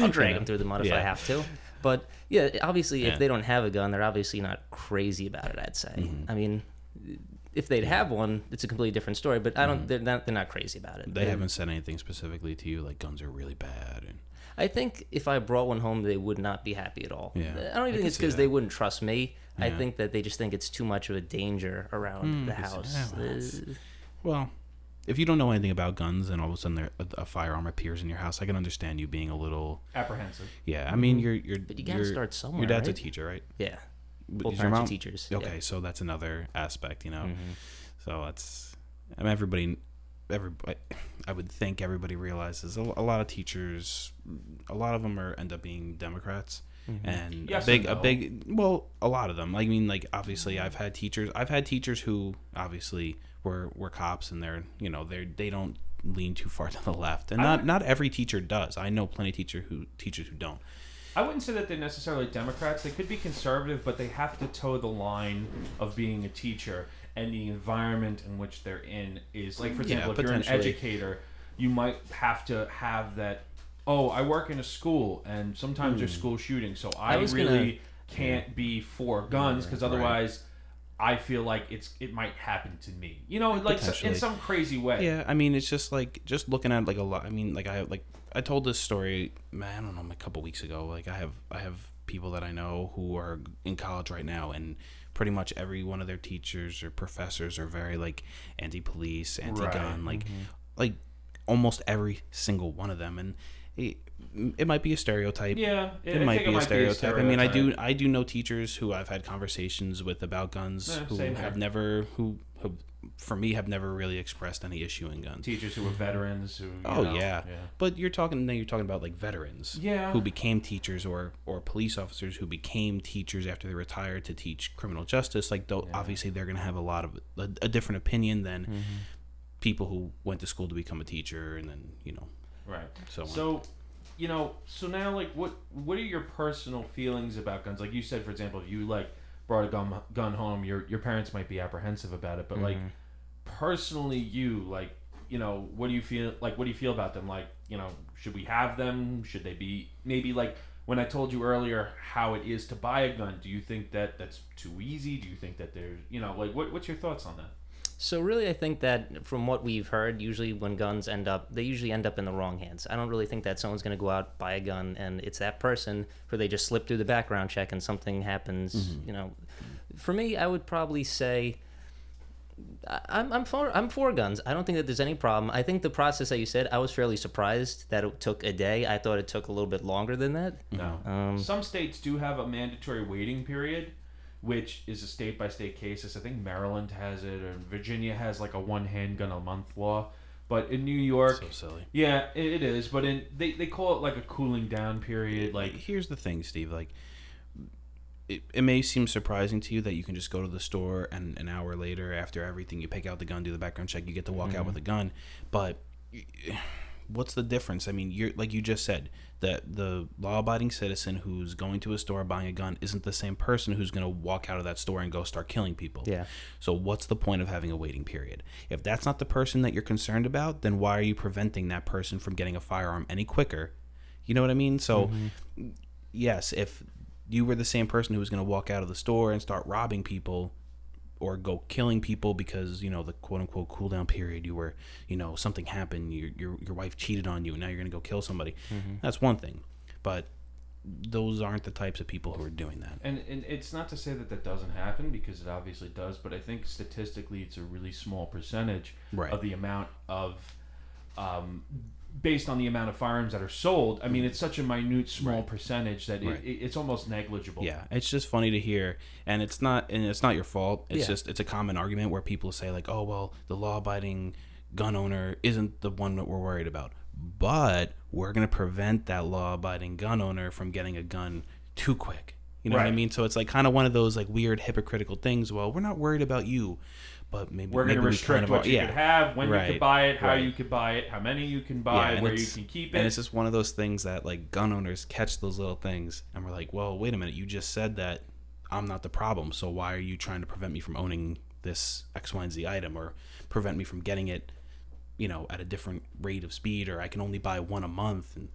I'll drag them through the mud if I have to. But yeah, obviously, if they don't have a gun, they're obviously not crazy about it, I'd say. I mean, if they'd have one, it's a completely different story. But I don't. They're not crazy about it. They haven't said anything specifically to you, like guns are really bad. And I think if I brought one home, they would not be happy at all. Yeah. I don't even think it's because they wouldn't trust me. Yeah. I think that they just think it's too much of a danger around the house. Well, if you don't know anything about guns and all of a sudden a firearm appears in your house, I can understand you being a little apprehensive. Yeah, I mean, but you gotta start somewhere. Your dad's a teacher, right? Yeah, both parents are teachers. Okay, so that's another aspect, you know. So that's, I mean, everybody. I would think everybody realizes a lot of teachers, a lot of them end up being Democrats. And a lot of them. Like, I mean, like, obviously, I've had teachers who obviously were cops, and they're, you know, they don't lean too far to the left, and not every teacher does. I know plenty of teachers who don't. I wouldn't say that they're necessarily Democrats. They could be conservative, but they have to toe the line of being a teacher, and the environment in which they're in is, like, for example, if you're an educator, you might have to have that. Oh, I work in a school, and sometimes there's school shootings, so I really can't be for guns, because otherwise I feel like it might happen to me. You know, like, in some crazy way. Yeah, I mean, it's just like, just looking at, like, a lot. I mean, like, I told this story, I don't know, a couple weeks ago. Like, I have people that I know who are in college right now, and pretty much every one of their teachers or professors are very, like, anti-police, anti-gun, like almost every single one of them. And it might be a stereotype. Yeah, it might be a stereotype. I mean, I do know teachers who I've had conversations with about guns who for me have never really expressed any issue in guns. Teachers who were veterans. But you're talking about, like, veterans. Yeah. Who became teachers or police officers who became teachers after they retired to teach criminal justice. Like, obviously they're going to have a lot of a different opinion than people who went to school to become a teacher and then, you know. Right. So you know, so now, like, what are your personal feelings about guns? Like you said, for example, if you, like, brought a gun home, your parents might be apprehensive about it, but, mm-hmm. like, personally, you, like, you know, what do you feel, like, what do you feel about them? Like, you know, should we have them? Should they be, maybe, like, when I told you earlier how it is to buy a gun, do you think that that's too easy? Do you think that there's, you know, like, what's your thoughts on that? So really, I think that from what we've heard, usually when guns end up, they usually end up in the wrong hands. I don't really think that someone's going to go out, buy a gun, and it's that person where they just slip through the background check and something happens, mm-hmm. you know. For me, I would probably say I'm for guns. I don't think that there's any problem. I think the process that you said, I was fairly surprised that it took a day. I thought it took a little bit longer than that. No. Some states do have a mandatory waiting period, which is a state-by-state case. I think Maryland has it, or Virginia has like a one handgun a month law. But in New York... So silly. Yeah, it is. But in they call it like a cooling down period. Like, here's the thing, Steve. Like, it may seem surprising to you that you can just go to the store and an hour later, after everything, you pick out the gun, do the background check, you get to walk mm-hmm. out with a gun. But what's the difference? I mean, you're like you just said, that the law-abiding citizen who's going to a store buying a gun isn't the same person who's going to walk out of that store and go start killing people. Yeah. So what's the point of having a waiting period? If that's not the person that you're concerned about, then why are you preventing that person from getting a firearm any quicker? You know what I mean? So, mm-hmm. yes, if you were the same person who was going to walk out of the store and start robbing people or go killing people because, you know, the quote-unquote cool-down period, you were, you know, something happened, your wife cheated on you, and now you're going to go kill somebody. Mm-hmm. That's one thing. But those aren't the types of people who are doing that. And it's not to say that that doesn't happen, because it obviously does, but I think statistically it's a really small percentage right. of the amount of... based on the amount of firearms that are sold, I mean, it's such a minute, small right. percentage that right. it's almost negligible. Yeah, it's just funny to hear, and it's not your fault. It's yeah. just it's a common argument where people say like, oh well, the law-abiding gun owner isn't the one that we're worried about, but we're gonna prevent that law-abiding gun owner from getting a gun too quick. You know right. what I mean? So it's like kind of one of those like weird hypocritical things. Well, we're not worried about you, but maybe we're going to restrict what you could have, when right, you could buy it, how right. you could buy it, how many you can buy, where you can keep it. And it's just one of those things that like gun owners catch those little things, and we're like, well, wait a minute, you just said that I'm not the problem, so why are you trying to prevent me from owning this X, Y, and Z item, or prevent me from getting it, you know, at a different rate of speed, or I can only buy one a month, and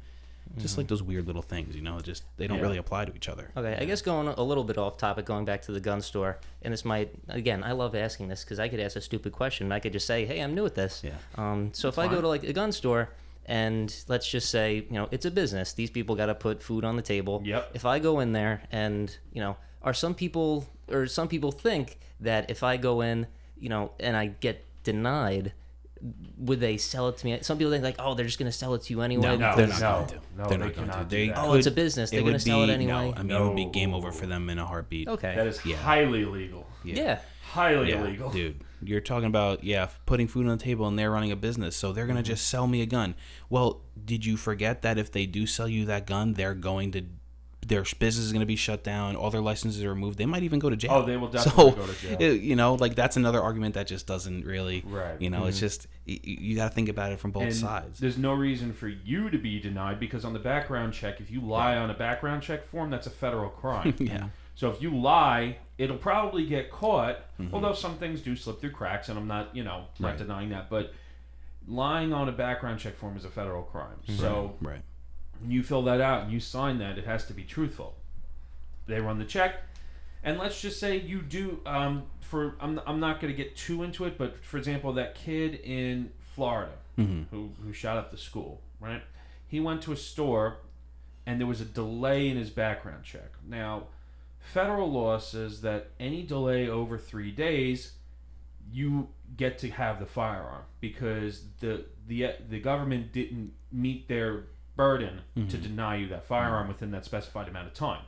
just mm-hmm. like those weird little things, you know, just they don't yeah. really apply to each other. Okay, yeah. I guess going a little bit off topic, going back to the gun store, and this might, again, I love asking this because I could ask a stupid question and I could just say, hey, I'm new at this. Yeah. So that's if fine. I go to like a gun store and let's just say, you know, it's a business. These people got to put food on the table. Yep. If I go in there and, you know, some people think that if I go in, you know, and I get denied, would they sell it to me? Some people think like, oh, they're just going to sell it to you anyway. No, they're not going to. No, they're not going to. Oh, it's a business. They're going to sell it anyway. No, I mean, it would be game over for them in a heartbeat. Okay. That is yeah. highly illegal. Yeah. yeah. Highly illegal. Dude, you're talking about, yeah, putting food on the table, and they're running a business, so they're going to mm-hmm. just sell me a gun. Well, did you forget that if they do sell you that gun, they're going to... Their business is going to be shut down. All their licenses are removed. They might even go to jail. Oh, they will definitely go to jail. You know, like that's another argument that just doesn't really, right. you know, mm-hmm. it's just, you got to think about it from both sides. There's no reason for you to be denied, because on the background check, if you lie yeah. on a background check form, that's a federal crime. yeah. So if you lie, it'll probably get caught, mm-hmm. although some things do slip through cracks, and I'm not, you know, not right. denying that, but lying on a background check form is a federal crime. Mm-hmm. So, right. you fill that out and you sign that, it has to be truthful. They run the check, and let's just say you do. I'm not going to get too into it, but for example, that kid in Florida mm-hmm. who shot up the school, right? He went to a store, and there was a delay in his background check. Now, federal law says that any delay over 3 days, you get to have the firearm, because the government didn't meet their burden mm-hmm. to deny you that firearm mm-hmm. within that specified amount of time.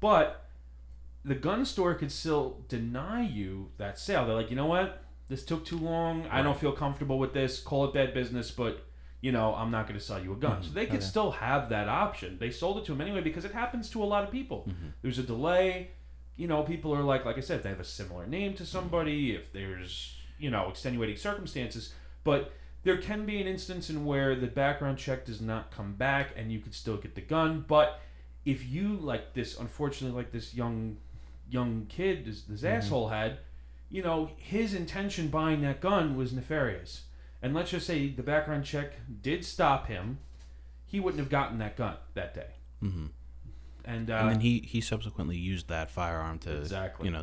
But the gun store could still deny you that sale. They're like, you know what? This took too long. Right. I don't feel comfortable with this. Call it bad business, but, you know, I'm not going to sell you a gun. Mm-hmm. So they could okay. still have that option. They sold it to him anyway, because it happens to a lot of people. Mm-hmm. There's a delay. You know, people are like I said, if they have a similar name to somebody, if there's, you know, extenuating circumstances. But... there can be an instance in where the background check does not come back and you could still get the gun. But if you, like this, unfortunately, like this young kid, this asshole had, you know, his intention buying that gun was nefarious. And let's just say the background check did stop him. He wouldn't have gotten that gun that day. Mm-hmm. And then he subsequently used that firearm to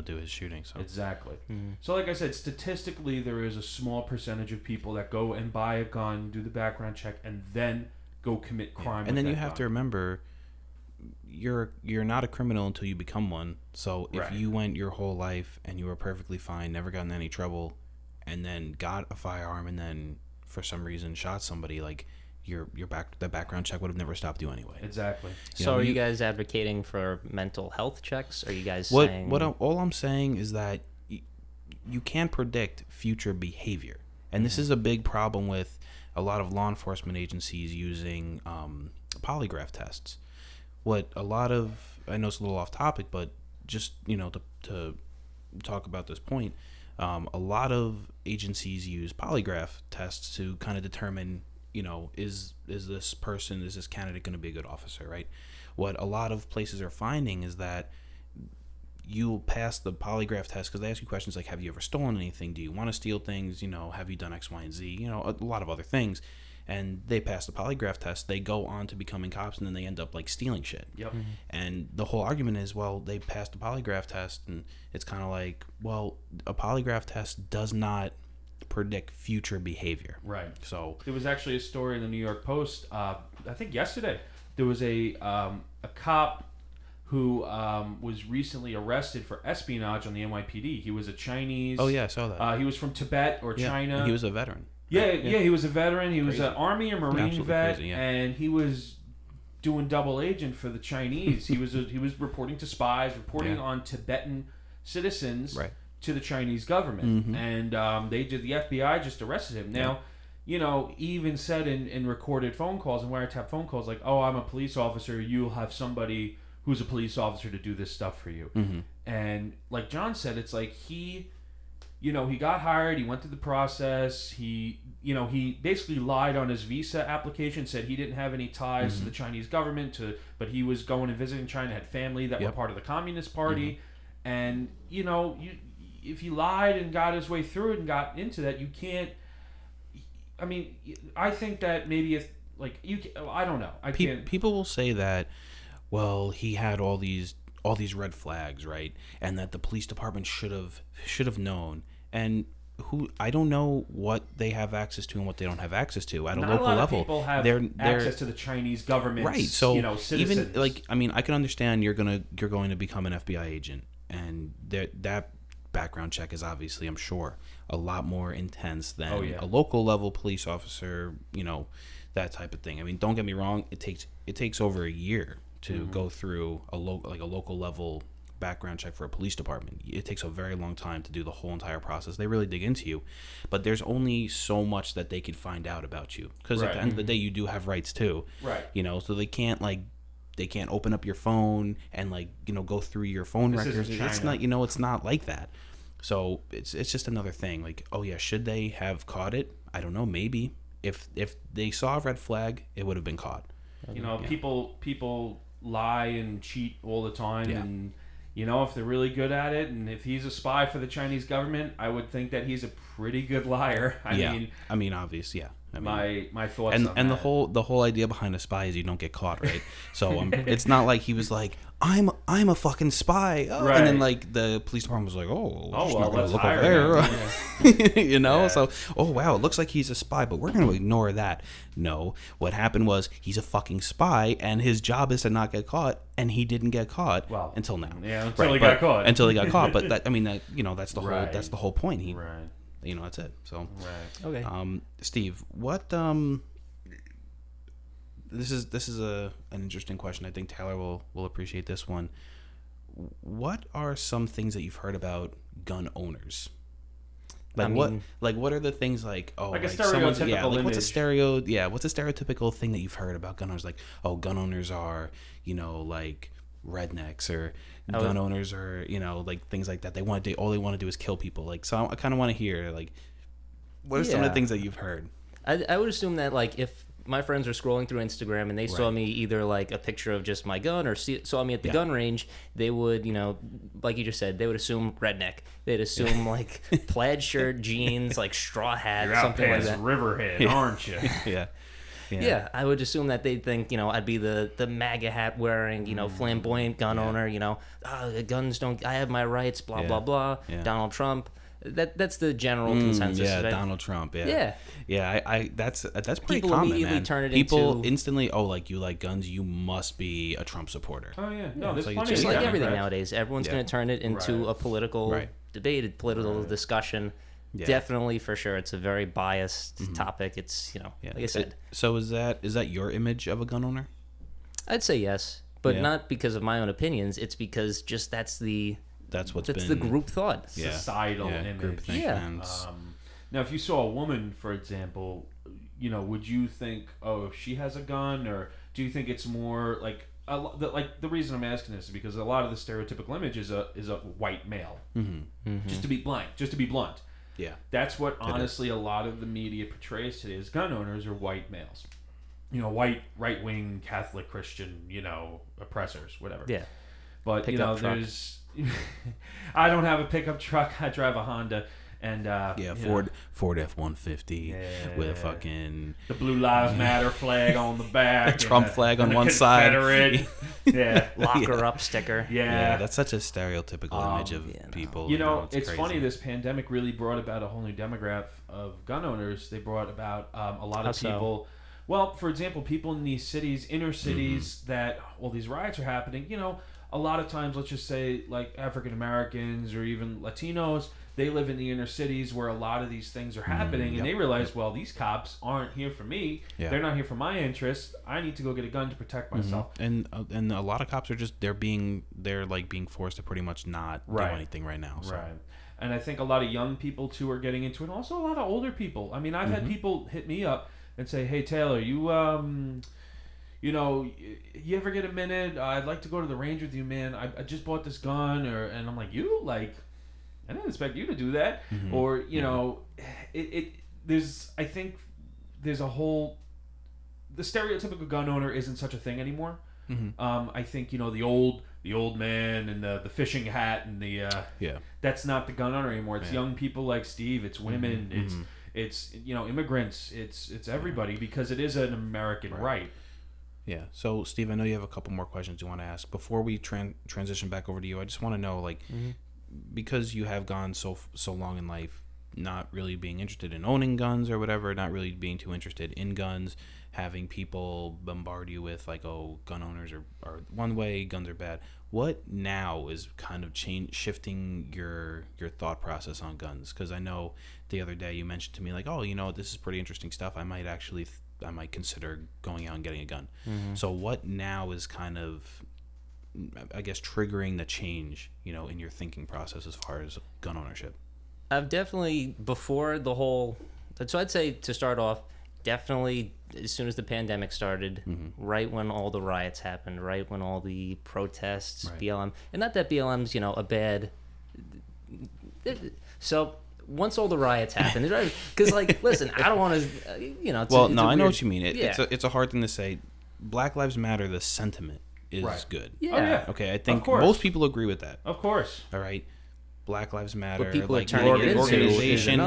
do his shooting. So. Exactly. Mm-hmm. So like I said, statistically, there is a small percentage of people that go and buy a gun, do the background check, and then go commit crime. Yeah. And then you have to remember, you're not a criminal until you become one. So if you went your whole life and you were perfectly fine, never got in any trouble, and then got a firearm and then for some reason shot somebody, like... That background check would have never stopped you anyway. Exactly. So are you guys advocating for mental health checks? Are you guys saying... All I'm saying is that you can't predict future behavior. And this is a big problem with a lot of law enforcement agencies using polygraph tests. What a lot of... I know it's a little off topic, but just, to talk about this point, a lot of agencies use polygraph tests to kind of determine... is this candidate going to be a good officer, right? What a lot of places are finding is that you'll pass the polygraph test because they ask you questions like, have you ever stolen anything? Do you want to steal things? Have you done X, Y, and Z? A lot of other things. And they pass the polygraph test. They go on to becoming cops, and then they end up, like, stealing shit. Yep. Mm-hmm. And the whole argument is, well, they passed the polygraph test, and it's kind of like, well, a polygraph test does not predict future behavior. Right. So there was actually a story in the New York Post, I think yesterday, there was a cop who was recently arrested for espionage on the NYPD. He was a Chinese. Oh yeah, I saw that. He was from Tibet or China. He was a veteran. Yeah, he was a veteran. He was an Army or Marine vet, crazy, and he was doing double agent for the Chinese. he was reporting to spies, on Tibetan citizens. Right. To the Chinese government, and the FBI just arrested him. Now, he even said in recorded phone calls and wiretap phone calls, like, "Oh, I'm a police officer. You'll have somebody who's a police officer to do this stuff for you." Mm-hmm. And like John said, it's like he got hired. He went through the process. He basically lied on his visa application, said he didn't have any ties to the Chinese government, but he was going and visiting China, had family that were part of the Communist Party, and if he lied and got his way through it and got into that, you can't... I mean, I think that maybe if... Like, you can, I don't know. I can't... People will say that, well, he had all these red flags, right? And that the police department should have known. And I don't know what they have access to and what they don't have access to at a local level. Not a lot of people have access to the Chinese government's, right, so citizens. Even, like, I mean, I can understand you're going to become an FBI agent. And that background check is obviously, I'm sure, a lot more intense than a local level police officer, that type of thing. I mean, don't get me wrong, it takes over a year to go through a local level background check for a police department. It takes a very long time to do the whole entire process. They really dig into you, but there's only so much that they could find out about you, because at the end of the day, you do have rights too, right? So they can't They can't open up your phone and go through your phone records. It's not it's not like that. So it's just another thing. Like, oh yeah, should they have caught it? I don't know. Maybe if they saw a red flag, it would have been caught. People lie and cheat all the time, and if they're really good at it, and if he's a spy for the Chinese government, I would think that he's a pretty good liar. I mean, obviously, yeah. I mean, my thoughts on that. the whole idea behind a spy is you don't get caught, right? So it's not like he was like, I'm a fucking spy, and then the police department was like, let's look over there, So it looks like he's a spy, but we're gonna ignore that. No, what happened was he's a fucking spy, and his job is to not get caught, and he didn't get caught until now. Yeah, until he got caught. But that, I mean, that, that's the whole that's the whole point. That's it. So, okay. Steve, what? This is an interesting question. I think Taylor will appreciate this one. What are some things that you've heard about gun owners? Like, I mean, what are the things like? Oh, like a stereotypical image. What's a stereotypical thing that you've heard about gun owners? Like, oh, gun owners are rednecks, or gun owners are things like that. They want to do all they want to do is kill people. Like, so I kind of want to hear, like, what are some of the things that you've heard? I would assume that, like, if my friends are scrolling through Instagram and they saw me either, like, a picture of just my gun or saw me at the gun range, they would, you know, like you just said, they would assume redneck. They'd assume, like, plaid shirt, jeans, like, straw hat, you're something like that. Riverhead, aren't you? Yeah, I would assume that they'd think, you know, I'd be the MAGA hat wearing, you know, flamboyant gun owner, you know, guns don't, I have my rights, blah, blah, blah, Donald Trump. That's the general consensus. Yeah, Donald Trump. Yeah. That's pretty common. People immediately turn it into people instantly. Oh, like you like guns, you must be a Trump supporter. Oh yeah, no, there's plenty. Just like everything nowadays, everyone's going to turn it into a political debate, a political discussion. Yeah. Definitely, for sure, it's a very biased topic. It's like I said. So is that your image of a gun owner? I'd say yes, but not because of my own opinions. It's because just that's the group thought, societal image. Group thing. Now, if you saw a woman, for example, you know, would you think, oh, she has a gun, or do you think it's more like the reason I'm asking this is because a lot of the stereotypical image is a white male, just to be blunt. Yeah, that's what honestly a lot of the media portrays today as gun owners are white males, you know, white right wing Catholic Christian, you know, oppressors, whatever. Yeah, but picked there's. I don't have a pickup truck. I drive a Honda, and Ford F-150 with a fucking the Blue Lives Matter flag on the back, Trump flag on one side, locker up sticker. Yeah, that's such a stereotypical image of people. You know, it's funny. This pandemic really brought about a whole new demographic of gun owners. They brought about a lot of people. Well, for example, people in these cities, inner cities, that all these riots are happening. You know. A lot of times, let's just say, like, African Americans or even Latinos, they live in the inner cities where a lot of these things are happening, and they realize, well, these cops aren't here for me. Yeah. They're not here for my interests. I need to go get a gun to protect myself. And a lot of cops are just they're being forced to pretty much not do anything right now. So. Right. And I think a lot of young people too are getting into it. Also, a lot of older people. I mean, I've had people hit me up and say, "Hey, Taylor, you know, you ever get a minute? I'd like to go to the range with you, man. I just bought this gun," and I'm like, "You? Like, I didn't expect you to do that." Or, you know, the stereotypical gun owner isn't such a thing anymore. I think, you know, the old man and the fishing hat and that's not the gun owner anymore. It's young people like Steve. It's women. It's you know, immigrants. It's everybody because it is an American right. Yeah. So, Steve, I know you have a couple more questions you want to ask. Before we transition back over to you, I just want to know, like, because you have gone so long in life, not really being interested in owning guns or whatever, not really being too interested in guns, having people bombard you with, like, oh, gun owners are one way, guns are bad. What now is kind of shifting your thought process on guns? Because I know the other day you mentioned to me, like, oh, you know, this is pretty interesting stuff. I might actually... I might consider going out and getting a gun. So what now is kind of, I guess, triggering the change, you know, in your thinking process as far as gun ownership? I've definitely, before the whole, so I'd say to start off, definitely as soon as the pandemic started, right when all the riots happened, right when all the protests, BLM, and not that BLM's, you know, a bad, so... Once all the riots happened, because, like, listen, I don't want to, you know. I know what you mean. It's a hard thing to say. Black Lives Matter, the sentiment is good. Yeah. Oh, yeah. Okay, I think most people agree with that. Of course. All right. Black Lives Matter. But people like, the organization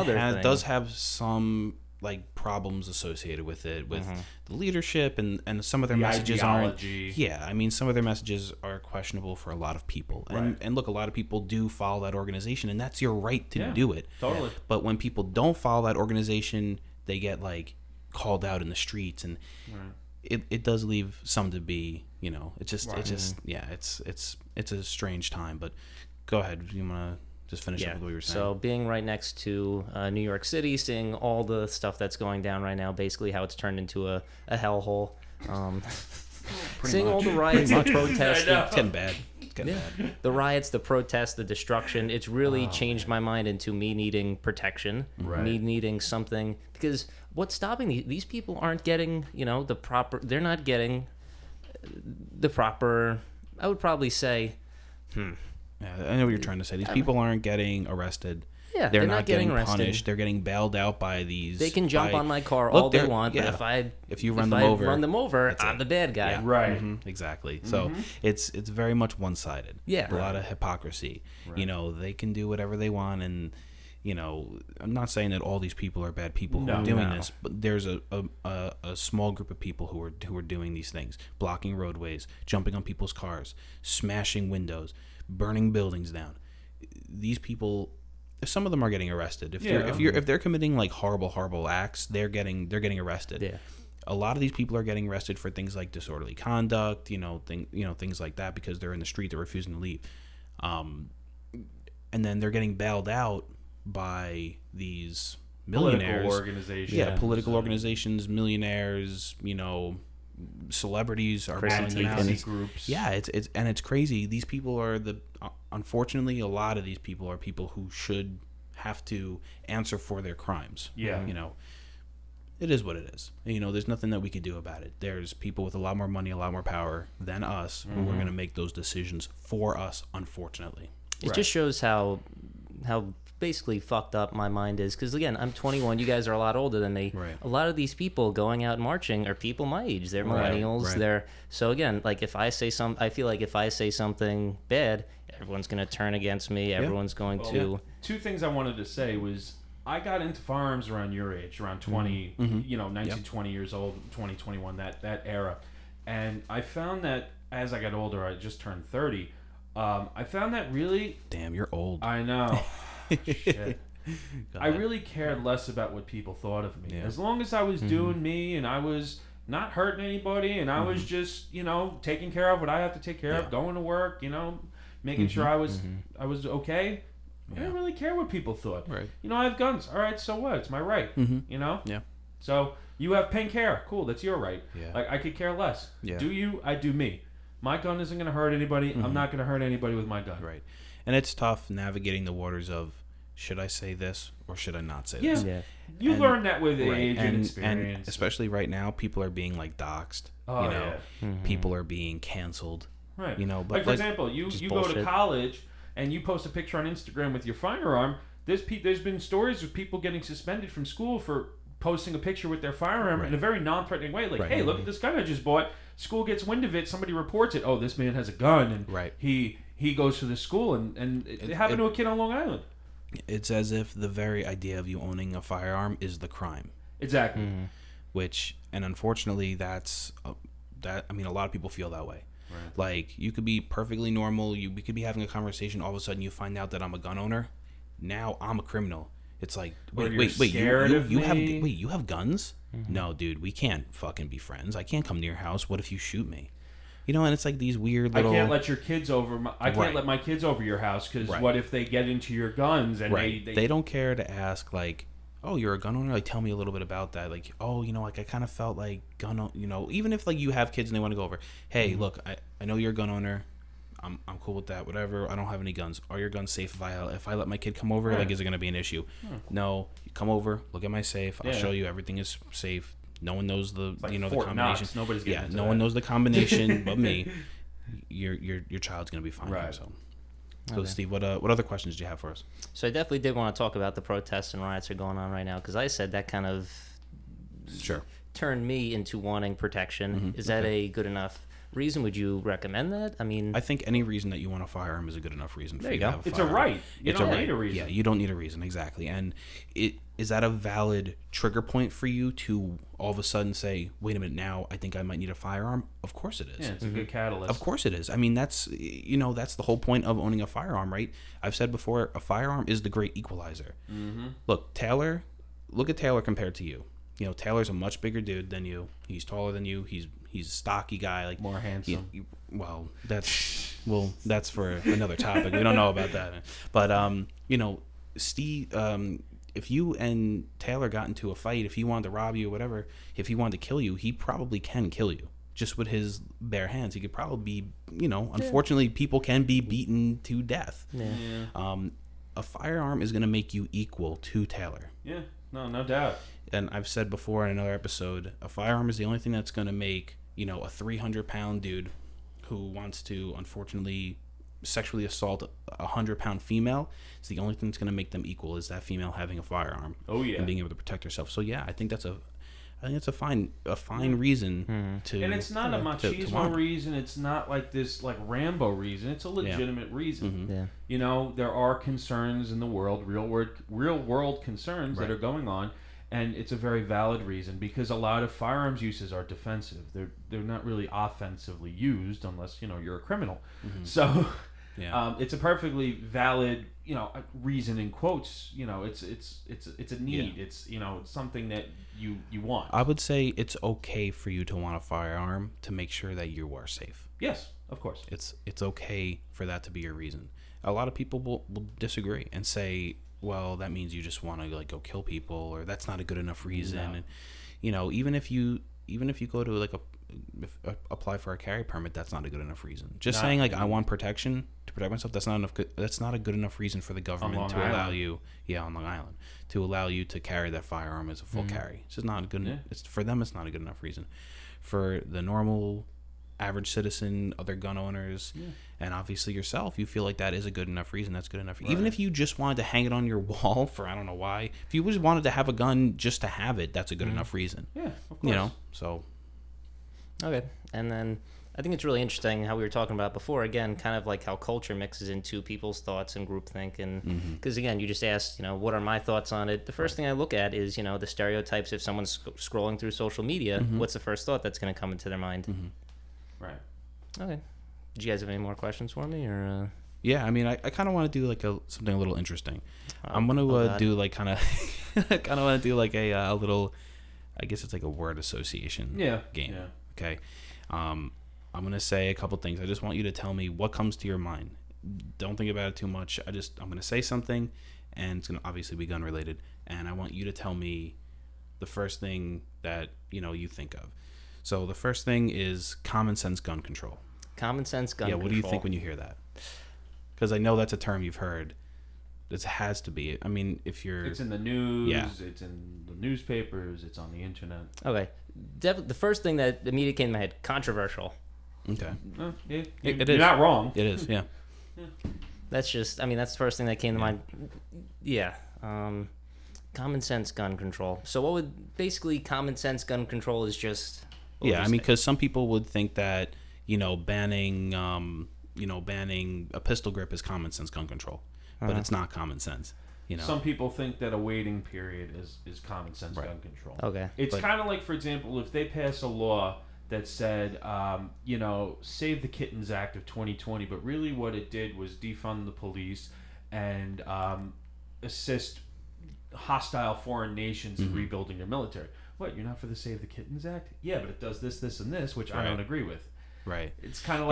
does have some, like, problems associated with it, with the leadership and some of their messages aren't. Yeah, I mean, some of their messages are questionable for a lot of people. And look, a lot of people do follow that organization, and that's your right to do it. Totally. But when people don't follow that organization, they get, like, called out in the streets, and it does leave some to be, you know. It's a strange time. But go ahead, you wanna. Just finish up with what you were saying. So being right next to New York City, seeing all the stuff that's going down right now, basically how it's turned into a hellhole. Seeing all the riots, the protests. It's getting bad. The riots, the protests, the destruction. It's really changed my mind into me needing protection, me needing something. Because what's stopping these people aren't getting, you know, they're not getting the proper, I would probably say, Yeah, I know what you're trying to say. These people aren't getting arrested. Yeah, they're not getting arrested. Punished. They're getting bailed out by these. They can jump on my car all they want, but if I run them over, I'm the bad guy. Yeah. Right. Mm-hmm. Exactly. Mm-hmm. So it's very much one-sided. Yeah. A lot of hypocrisy. Right. You know, they can do whatever they want, and you know, I'm not saying that all these people are bad people who are doing this, but there's a small group of people who are doing these things, blocking roadways, jumping on people's cars, smashing windows, burning buildings down. These people, some of them are getting arrested. If they're committing like horrible acts, they're getting arrested. Yeah. A lot of these people are getting arrested for things like disorderly conduct, things like that, because they're in the street, they're refusing to leave, and then they're getting bailed out by these millionaires, political organizations. Yeah, political organizations, millionaires, celebrities are bailing them out. Groups. Yeah, it's crazy. These people are unfortunately, a lot of these people are people who should have to answer for their crimes. Yeah. It is what it is. There's nothing that we could do about it. There's people with a lot more money, a lot more power than us, mm-hmm. who are going to make those decisions for us, unfortunately. It just shows how basically fucked up my mind is, because again, I'm 21, you guys are a lot older than me. Right. A lot of these people going out marching are people my age. They're millennials. Right. They're so, again, like I feel like if I say something bad, everyone's going to turn against me. Yep. Everyone's going to. Two things I wanted to say was I got into firearms around your age, around 20, mm-hmm. 19, yep. 20 years old, 20, 21, that era. And I found that as I got older, I just turned 30. I found that really... Damn, you're old. I know. Shit. I really cared less about what people thought of me. Yeah. As long as I was mm-hmm. doing me and I was not hurting anybody and I mm-hmm. was just, taking care of what I have to take care of, going to work, making mm-hmm. sure I was okay. Yeah. I didn't really care what people thought. Right. I have guns. All right, so what? It's my right. Mm-hmm. Yeah. So you have pink hair. Cool, that's your right. Yeah. Like I could care less. Yeah. Do you? I do me. My gun isn't going to hurt anybody. Mm-hmm. I'm not going to hurt anybody with my gun. Right. And it's tough navigating the waters of, should I say this or should I not say this? Yeah. You learn that with age and experience. And especially right now, people are being like doxxed. Oh, mm-hmm. People are being canceled. Right. But like, for example, you go to college and you post a picture on Instagram with your firearm. There's been stories of people getting suspended from school for posting a picture with their firearm in a very non-threatening way. Like, hey, look at this gun I just bought. School gets wind of it. Somebody reports it. Oh, this man has a gun. And he goes to the school. And it happened to a kid on Long Island. It's as if the very idea of you owning a firearm is the crime. Exactly. Mm-hmm. And unfortunately, a lot of people feel that way. Right. Like, you could be perfectly normal. We could be having a conversation. All of a sudden, you find out that I'm a gun owner. Now I'm a criminal. It's like, wait, you have guns? Mm-hmm. No, dude, we can't fucking be friends. I can't come to your house. What if you shoot me? And it's like these weird little... I can't let your kids over... I can't let my kids over your house because what if they get into your guns and they don't care to ask, like, oh, you're a gun owner? Like, tell me a little bit about that. Like, oh, like, I kind of felt like gun... even if, like, you have kids and they want to go over, hey, mm-hmm. look, I know you're a gun owner. I'm cool with that, whatever. I don't have any guns. Are your guns safe if I let my kid come over? Right. Like, is it going to be an issue? Hmm. No. You come over. Look at my safe. I'll show you everything is safe. No one knows the like the combination. Knox. Nobody's getting into one knows the combination but me. Your child's going to be fine. Right. So Steve, what other questions do you have for us? So I definitely did want to talk about the protests and riots that are going on right now, cuz I said that kind of turned me into wanting protection. Mm-hmm. Is that a good enough reason? Would you recommend that? I mean, I think any reason that you want a firearm is a good enough reason for you to have a firearm. It's a right. You don't need a reason. Yeah, you don't need a reason, exactly. And is that a valid trigger point for you to all of a sudden say, wait a minute, now I think I might need a firearm? Of course it is. Yeah, it's mm-hmm. a good catalyst. Of course it is. I mean, that's the whole point of owning a firearm, right? I've said before, a firearm is the great equalizer. Mm-hmm. Look at Taylor compared to you. Taylor's a much bigger dude than you. He's taller than you. He's a stocky guy, like more handsome. That's for another topic. We don't know about that. But Steve, if you and Taylor got into a fight, if he wanted to rob you, whatever, if he wanted to kill you, he probably can kill you just with his bare hands. He could probably be, unfortunately, people can be beaten to death. Yeah. A firearm is going to make you equal to Taylor. Yeah. No doubt. And I've said before in another episode, a firearm is the only thing that's going to make, a 300-pound dude who wants to, unfortunately, sexually assault a 100-pound female, it's the only thing that's going to make them equal is that female having a firearm. Oh yeah, and being able to protect herself. So yeah, I think that's a fine reason to. And it's not a machismo reason. It's not like this like Rambo reason. It's a legitimate reason. Mm-hmm. Yeah. You know, there are concerns in the world, real world concerns that are going on, and it's a very valid reason because a lot of firearms uses are defensive. They're not really offensively used unless, you know, you're a criminal. Mm-hmm. So yeah. It's a perfectly valid, you know, reason in quotes. You know, it's a need. Yeah. It's, you know, it's something that you want. I would say it's okay for you to want a firearm to make sure that you are safe. Yes, of course. It's okay for that to be your reason. A lot of people will disagree and say, well, that means you just want to like go kill people, or that's not a good enough reason. No. And you know, even if you go to like apply for a carry permit, that's not a good enough reason. Just saying like I want protection to protect myself, that's not a good enough reason for the government to allow you on Long Island to allow you to carry that firearm as a full carry. It's just not good. It's for them, it's not a good enough reason. For the normal average citizen, other gun owners, and obviously yourself, you feel like that is a good enough reason. That's good enough. Right. Even if you just wanted to hang it on your wall for I don't know why, if you just wanted to have a gun just to have it, that's a good enough reason. Yeah, of course. You know, so. Okay, and then I think it's really interesting how we were talking about before, again, kind of like how culture mixes into people's thoughts and groupthink. And because, again, you just asked, you know, what are my thoughts on it? The first thing I look at is, you know, the stereotypes. If someone's scrolling through social media, what's the first thought that's going to come into their mind? Mm-hmm. Right. Okay. Did you guys have any more questions for me? Or? Yeah, I mean, I kind of want to do like something a little interesting. I'm going to do like a little, I guess it's like a word association game. Yeah. Okay, I'm gonna say a couple things. I just want you to tell me what comes to your mind. Don't think about it too much. I'm gonna say something, and it's gonna obviously be gun related. And I want you to tell me the first thing that you know you think of. So the first thing is common sense gun control. Common sense gun control. Yeah. What do you think when you hear that? Because I know that's a term you've heard. It has to be. I mean, it's in the news. Yeah. It's in the newspapers. It's on the internet. Okay. The first thing that immediately came to my head, controversial. Okay. You're not wrong. It is, yeah. That's just, I mean, that's the first thing that came to mind. Yeah. Common sense gun control. So what would, basically, common sense gun control is just... Yeah, I mean, because some people would think that, you know, banning a pistol grip is common sense gun control. But it's not common sense. You know, some people think that a waiting period is common sense gun control. Okay, it's kind of like, for example, if they pass a law that said, you know, Save the Kittens Act of 2020, but really what it did was defund the police and assist hostile foreign nations in rebuilding their military. What, you're not for the Save the Kittens Act? Yeah, but it does this, this, and this, which I don't agree with. Right. It's kind of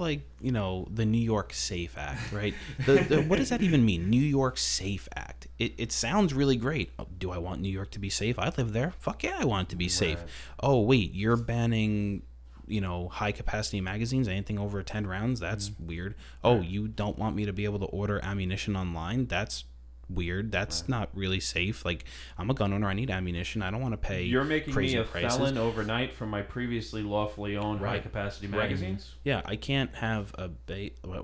like you know, the New York SAFE Act, right? What does that even mean? New York SAFE Act. It sounds really great. Oh, do I want New York to be safe? I live there. Fuck yeah, I want it to be safe. Oh wait, you're banning, you know, high capacity magazines, anything over 10 rounds? That's weird. Oh, you don't want me to be able to order ammunition online? That's weird. That's not really safe. Like, I'm a gun owner. I need ammunition. I don't want to pay. You're making crazy me a prices. Felon overnight from my previously lawfully owned high capacity magazines. Yeah, I can't have a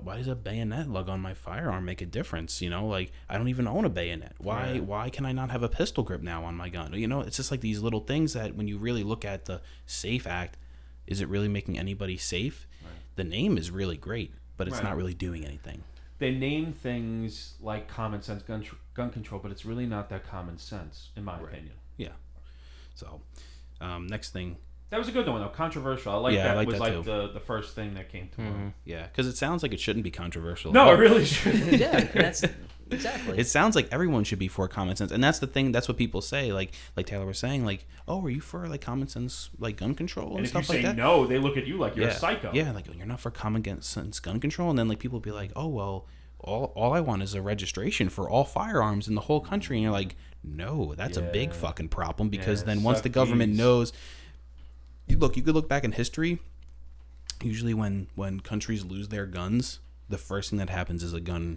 why does a bayonet lug on my firearm make a difference? You know, like, I don't even own a bayonet. Why? Yeah. Why can I not have a pistol grip now on my gun? You know, it's just like these little things that when you really look at the SAFE Act, is it really making anybody safe? Right. The name is really great, but it's not really doing anything. They name things like common sense gun control, but it's really not that common sense, in my opinion. Yeah. So, next thing. That was a good one, though. Controversial. I like that. I like that too. The first thing that came to mind. Yeah, because it sounds like it shouldn't be controversial. No, it really shouldn't. Yeah, that's exactly. It sounds like everyone should be for common sense, and that's the thing. That's what people say. Like Taylor was saying, like, oh, are you for like common sense, like gun control and stuff like that? And if you say no, they look at you like you're a psycho. Yeah, like, oh, you're not for common sense gun control, and then like people be like, oh well, all I want is a registration for all firearms in the whole country, and you're like, no, that's a big fucking problem because then once the government knows. Look, you could look back in history. Usually when countries lose their guns, the first thing that happens is a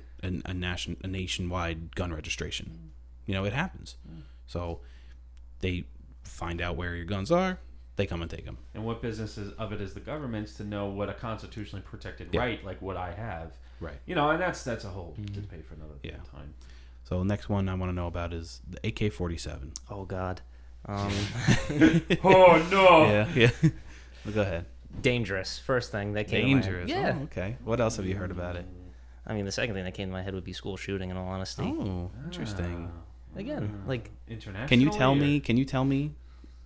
nationwide gun registration. You know, it happens. So they find out where your guns are, they come and take them. And what business is of it is the government's to know what a constitutionally protected right, like what I have. Right. You know, and that's a whole debate for another time. So the next one I want to know about is the AK-47. Oh, God. Oh, no. Yeah. Well, go ahead. Dangerous. First thing that came to my head. Oh, okay. What else have you heard about it? I mean, the second thing that came to my head would be school shooting, in all honesty. Oh, interesting. Again, like... international. Can you tell me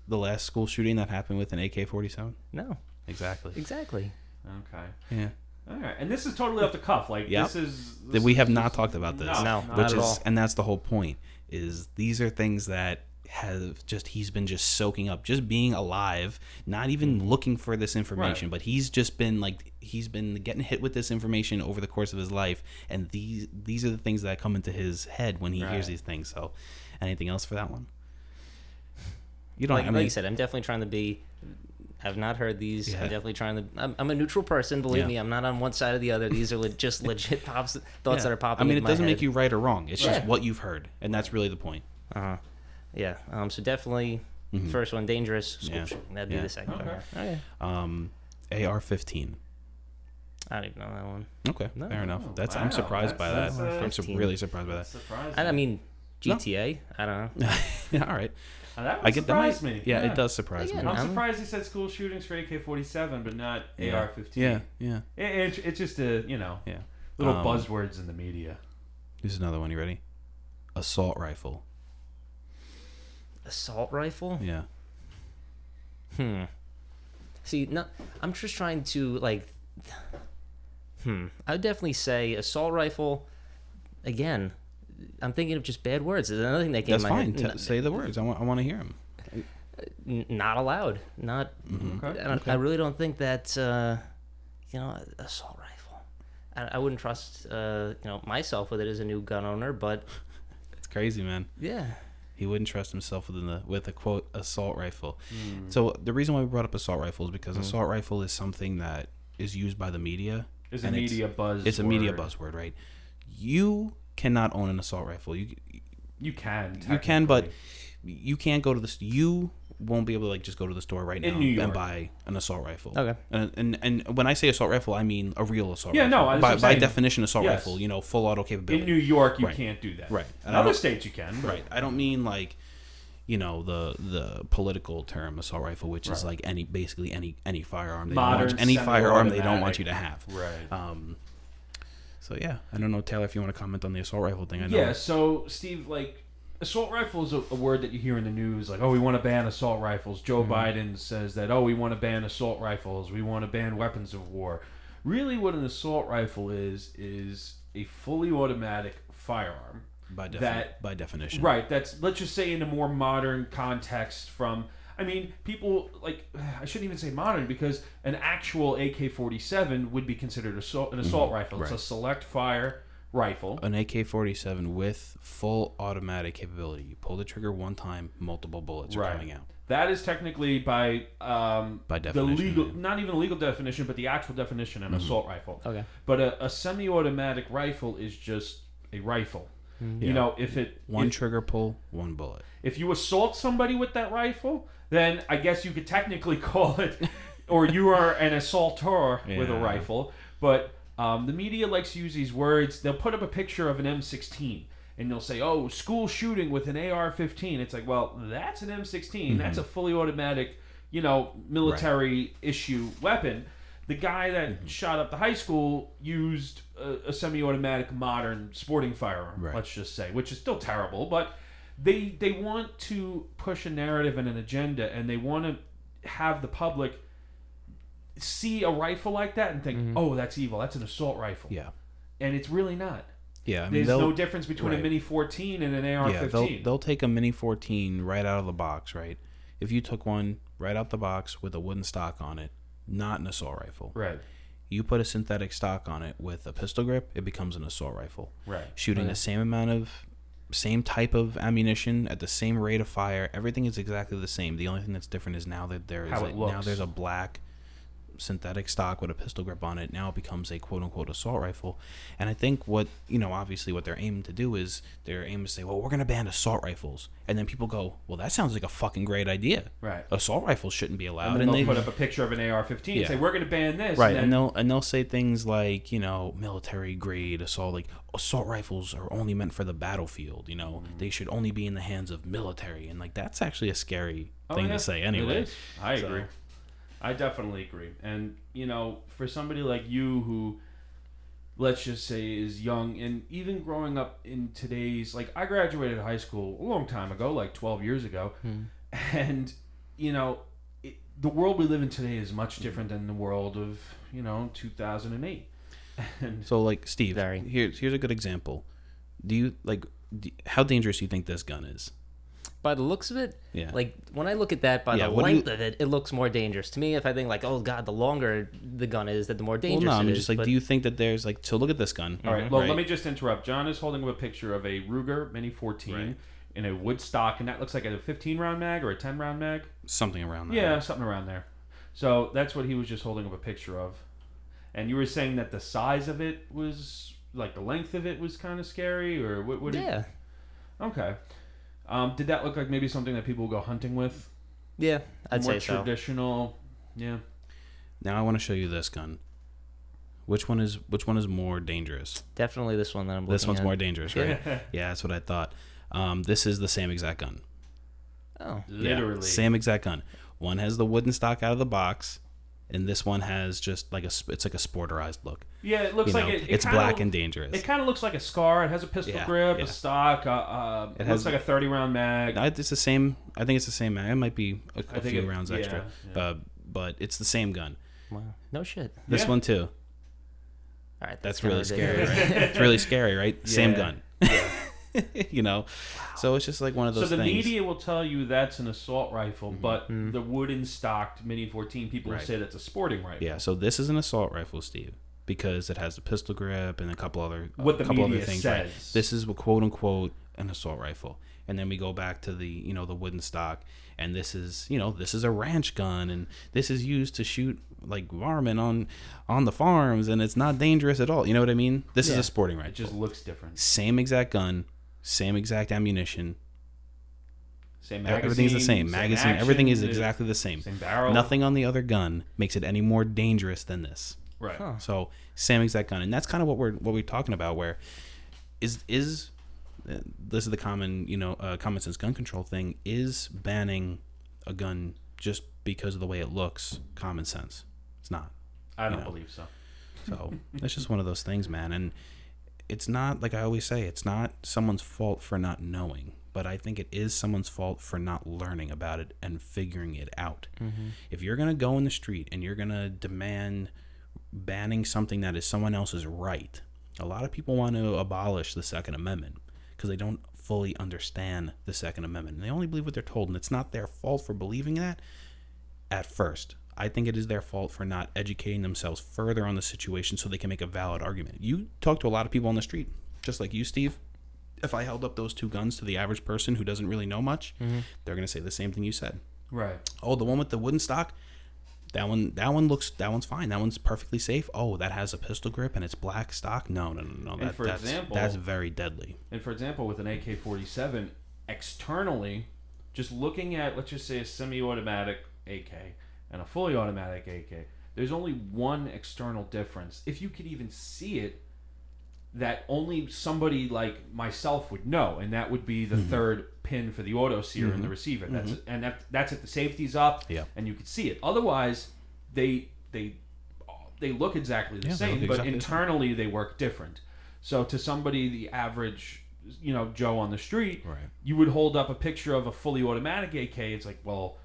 the last school shooting that happened with an AK-47? No. Exactly. Okay. Yeah. All right, and this is totally off the cuff. Like this is that we have not talked about this. No, which is, all. And that's the whole point. Is these are things that have just he's been just soaking up, just being alive, not even looking for this information, but he's just been like he's been getting hit with this information over the course of his life, and these are the things that come into his head when he hears these things. So, anything else for that one? You don't. Like you said, I'm definitely trying to be. I've not heard these. I'm definitely trying to... I'm a neutral person, believe me. I'm not on one side or the other. These are just legit thoughts that are popping in my head. I mean, it doesn't make you right or wrong. It's just what you've heard, and that's really the point. Uh-huh. Yeah. So definitely, first one, dangerous school shooting. That'd be the second one. Okay. AR-15. I don't even know that one. Okay, no. Fair enough. I'm surprised by that. I'm really surprised by that. Surprising. I mean, GTA? No. I don't know. All right. That would surprise me. Yeah, it does surprise me. I'm surprised he said school shootings for AK-47, but not AR-15. Yeah. It's just little buzzwords in the media. Here's another one. You ready? Assault rifle. Assault rifle? Yeah. See, no, I'm just trying to, I would definitely say assault rifle, again... I'm thinking of just bad words. There's another thing that came to my head. That's fine. Say the words. I want to hear them. Not allowed. Not. Mm-hmm. Okay. I really don't think that. Assault rifle. I wouldn't trust. Myself with it as a new gun owner, but. It's crazy, man. Yeah. He wouldn't trust himself with a quote assault rifle. Mm. So the reason why we brought up assault rifle is because assault rifle is something that is used by the media. It's a media buzzword. It's a media buzzword, right? You cannot own an assault rifle. You can, but you can't go to the. You won't be able to just go to the store right now and buy an assault rifle. Okay. And when I say assault rifle, I mean a real assault rifle. Yeah, no. By definition, assault rifle, full auto capability. In New York, you can't do that. Right. In other states, you can. But... Right. I don't mean the political term assault rifle, which is any firearm. Any firearm they don't want you to have. Right. So, yeah, I don't know, Taylor, if you want to comment on the assault rifle thing. I know. Yeah, so, Steve, assault rifle is a word that you hear in the news, we want to ban assault rifles. Joe Biden says that, we want to ban assault rifles. We want to ban weapons of war. Really what an assault rifle is a fully automatic firearm. By definition. Right. That's, let's just say, in a more modern context from... I mean, people, I shouldn't even say modern, because an actual AK-47 would be considered an assault rifle. Right. It's a select fire rifle. An AK-47 with full automatic capability. You pull the trigger one time, multiple bullets are coming out. That is technically by definition, the legal, not even a legal definition, but the actual definition of an assault rifle. Okay. But a semi-automatic rifle is just a rifle. Mm-hmm. If it... One trigger pull, one bullet. If you assault somebody with that rifle... Then I guess you could technically call it, or you are an assaulteur with a rifle. But the media likes to use these words. They'll put up a picture of an M16, and they'll say, oh, school shooting with an AR-15. It's well, that's an M16. Mm-hmm. That's a fully automatic, military-issue weapon. The guy that shot up the high school used a semi-automatic modern sporting firearm, let's just say, which is still terrible, but... They want to push a narrative and an agenda, and they want to have the public see a rifle like that and think, oh, that's evil. That's an assault rifle. Yeah. And it's really not. Yeah. I mean, there's no difference between a Mini 14 and an AR-15. Yeah, they'll take a Mini 14 right out of the box, right? If you took one right out the box with a wooden stock on it, not an assault rifle. Right. You put a synthetic stock on it with a pistol grip, it becomes an assault rifle. Right. Shooting the same amount of... Same type of ammunition at the same rate of fire. Everything is exactly the same. The only thing that's different is now that there is now there's a black synthetic stock with a pistol grip on it now becomes a quote-unquote assault rifle. And I think what, you know, obviously what they're aiming to do is they're aiming to say, well, we're going to ban assault rifles. And then people go, well, that sounds like a fucking great idea. Right. Assault rifles shouldn't be allowed. And then they'll put up a picture of an AR-15 and say, we're going to ban this. Right. And they'll say things like, you know, military-grade assault, like assault rifles are only meant for the battlefield, you know. Mm-hmm. They should only be in the hands of military. And, like, that's actually a scary thing to say anyway. It is. I agree. I definitely agree. And, you know, for somebody like you who, let's just say, is young and even growing up in today's, like, I graduated high school a long time ago, like 12 years ago. And, you know, the world we live in today is much different than the world of, you know, 2008. And so, like, Steve, here's a good example. Do you, like, how dangerous do you think this gun is? By the looks of it, like when I look at that, by the length of it, it looks more dangerous to me. If I think like, oh god, the longer the gun is, that the more dangerous it is. Just like, do you think that there's like? So look at this gun. All right, well, let me just interrupt. John is holding up a picture of a Ruger Mini 14 in a wood stock, and that looks like a 15-round mag or a 10-round mag, something around there. Yeah, something around there. So that's what he was just holding up a picture of, and you were saying that the size of it was like the length of it was kind of scary, or what? Okay. Did that look like maybe something that people go hunting with? Yeah, I'd say so. More traditional, yeah. Now I want to show you this gun. Which one is more dangerous? Definitely this one that I'm looking at. This one's more dangerous, right? Yeah, that's what I thought. This is the same exact gun. Oh, literally. Yeah, same exact gun. One has the wooden stock out of the box, and this one has just like it's like a sporterized look. Yeah, it looks it's black and dangerous. It kind of looks like a SCAR. It has a pistol grip, a stock. It looks like a 30-round mag. It's the same. I think it's the same mag. It might be a few rounds extra, but it's the same gun. Wow, no shit. This one too. All right, that's really scary. Right? It's really scary, right? Yeah. Same gun. Yeah. You know, so it's just like one of those things. So the media will tell you that's an assault rifle, but the wooden-stocked Mini 14 people will say that's a sporting rifle. Yeah, so this is an assault rifle, Steve, because it has a pistol grip and a couple other things. Says. Right? This is quote unquote an assault rifle, and then we go back to the the wooden stock, and this is a ranch gun, and this is used to shoot like varmint on the farms, and it's not dangerous at all. You know what I mean? This is a sporting rifle. It just looks different. Same exact gun. Same exact ammunition. Same magazine. Everything's the same. Magazine. Action, everything is exactly the same. Same barrel. Nothing on the other gun makes it any more dangerous than this. Right. Huh. So same exact gun, and that's kind of what we're talking about. Where is this is the common common sense gun control thing? Is banning a gun just because of the way it looks common sense? It's not. I don't believe so. So that's just one of those things, man, and. It's not, like I always say, it's not someone's fault for not knowing, but I think it is someone's fault for not learning about it and figuring it out. Mm-hmm. If you're going to go in the street and you're going to demand banning something that is someone else's right, a lot of people want to abolish the Second Amendment because they don't fully understand the Second Amendment. And they only believe what they're told, and it's not their fault for believing that at first. I think it is their fault for not educating themselves further on the situation so they can make a valid argument. You talk to a lot of people on the street, just like you, Steve. If I held up those two guns to the average person who doesn't really know much, they're going to say the same thing you said. Right. Oh, the one with the wooden stock? That one's fine. That one's perfectly safe. Oh, that has a pistol grip and it's black stock? No. That's very deadly. And for example, with an AK-47, externally, just looking at, let's just say, a semi-automatic AK, and a fully automatic AK, there's only one external difference. If you could even see it, that only somebody like myself would know, and that would be the third pin for the auto sear and the receiver. That's if the safety's up, and you could see it. Otherwise, they look exactly the same, but exactly internally they work different. So to somebody, the average Joe on the street, you would hold up a picture of a fully automatic AK. It's like, well,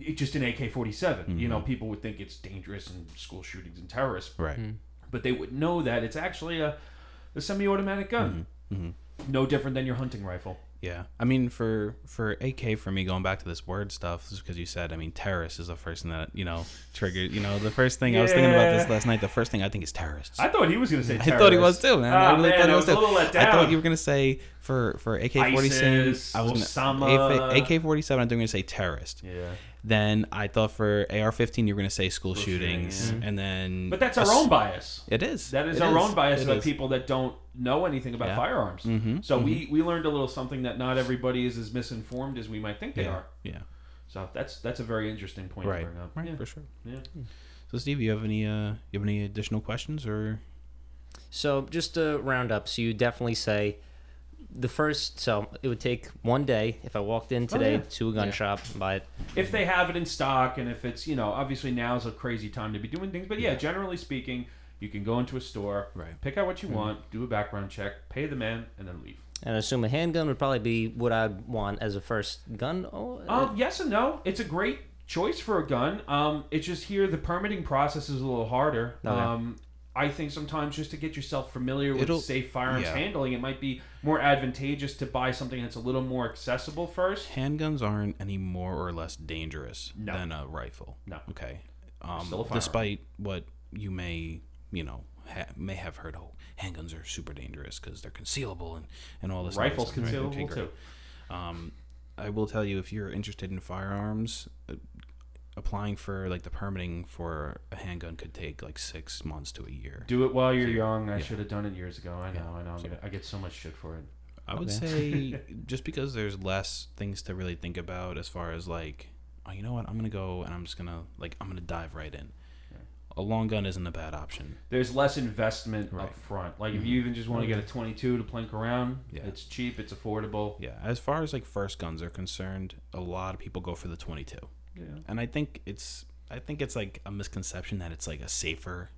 it's just an AK-47. People would think it's dangerous and school shootings and terrorists. Right. Mm-hmm. But they would know that it's actually a semi-automatic gun. No different than your hunting rifle. Yeah. I mean, for AK, for me, going back to this word stuff, just because you said, I mean, terrorist is the first thing that, you know, triggered, you know, the first thing I was thinking about this last night, the first thing I think is terrorists. I thought he was going to say terrorists. I thought he was too, man. I really thought he was too. I thought you were going to say for AK-47, I was Osama. AK-47, I think I'm going to say terrorist. Yeah. Then I thought for AR-15 you were going to say school shootings. Yeah. And then... But that's our own bias. It is. That is our own bias about people that don't know anything about firearms. Mm-hmm. So we learned a little something that not everybody is as misinformed as we might think they are. Yeah. So that's a very interesting point to bring up. Right, for sure. Yeah. So Steve, you have any additional questions or... So just to round up, so you definitely say... So it would take one day if I walked in today to a gun shop and buy it. If they have it in stock, and if it's, you know, obviously now's a crazy time to be doing things, but generally speaking, you can go into a store, pick out what you want, do a background check, pay the man, and then leave. And I assume a handgun would probably be what I'd want as a first gun. Yes and no. It's a great choice for a gun. It's just here the permitting process is a little harder. Okay. I think sometimes just to get yourself familiar with safe firearms handling, it might be more advantageous to buy something that's a little more accessible first. Handguns aren't any more or less dangerous than a rifle. No. Okay. Still a firearm. Despite what you may, you know, may have heard, handguns are super dangerous because they're concealable and all this. Rifles concealable too. I will tell you, if you're interested in firearms, applying for like the permitting for a handgun could take like 6 months to a year. Do it while you're young. I should have done it years ago. I know. I get so much shit for it. I would say just because there's less things to really think about as far as like, oh, you know what? I'm going to go and I'm going to dive right in. A long gun isn't a bad option. There's less investment up front. Like if you even just want to get a 22 to plink around, it's cheap, it's affordable. Yeah. As far as like first guns are concerned, a lot of people go for the 22. Yeah. And I think it's like a misconception that it's like a safer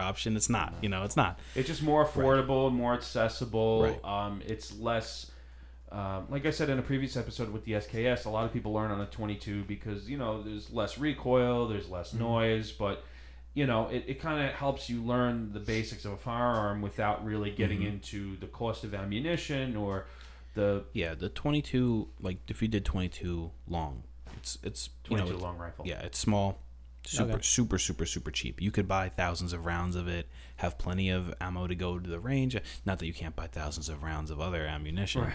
option. It's not. You know, it's not. It's just more affordable, more accessible. Right. It's less. Like I said in a previous episode with the SKS, a lot of people learn on a 22 because, you know, there's less recoil, there's less noise, but, you know, it kind of helps you learn the basics of a firearm without really getting into the cost of ammunition or the 22. Like if you did 22 long. It's 22 long rifle. Yeah, it's small, super cheap. You could buy thousands of rounds of it, have plenty of ammo to go to the range. Not that you can't buy thousands of rounds of other ammunition,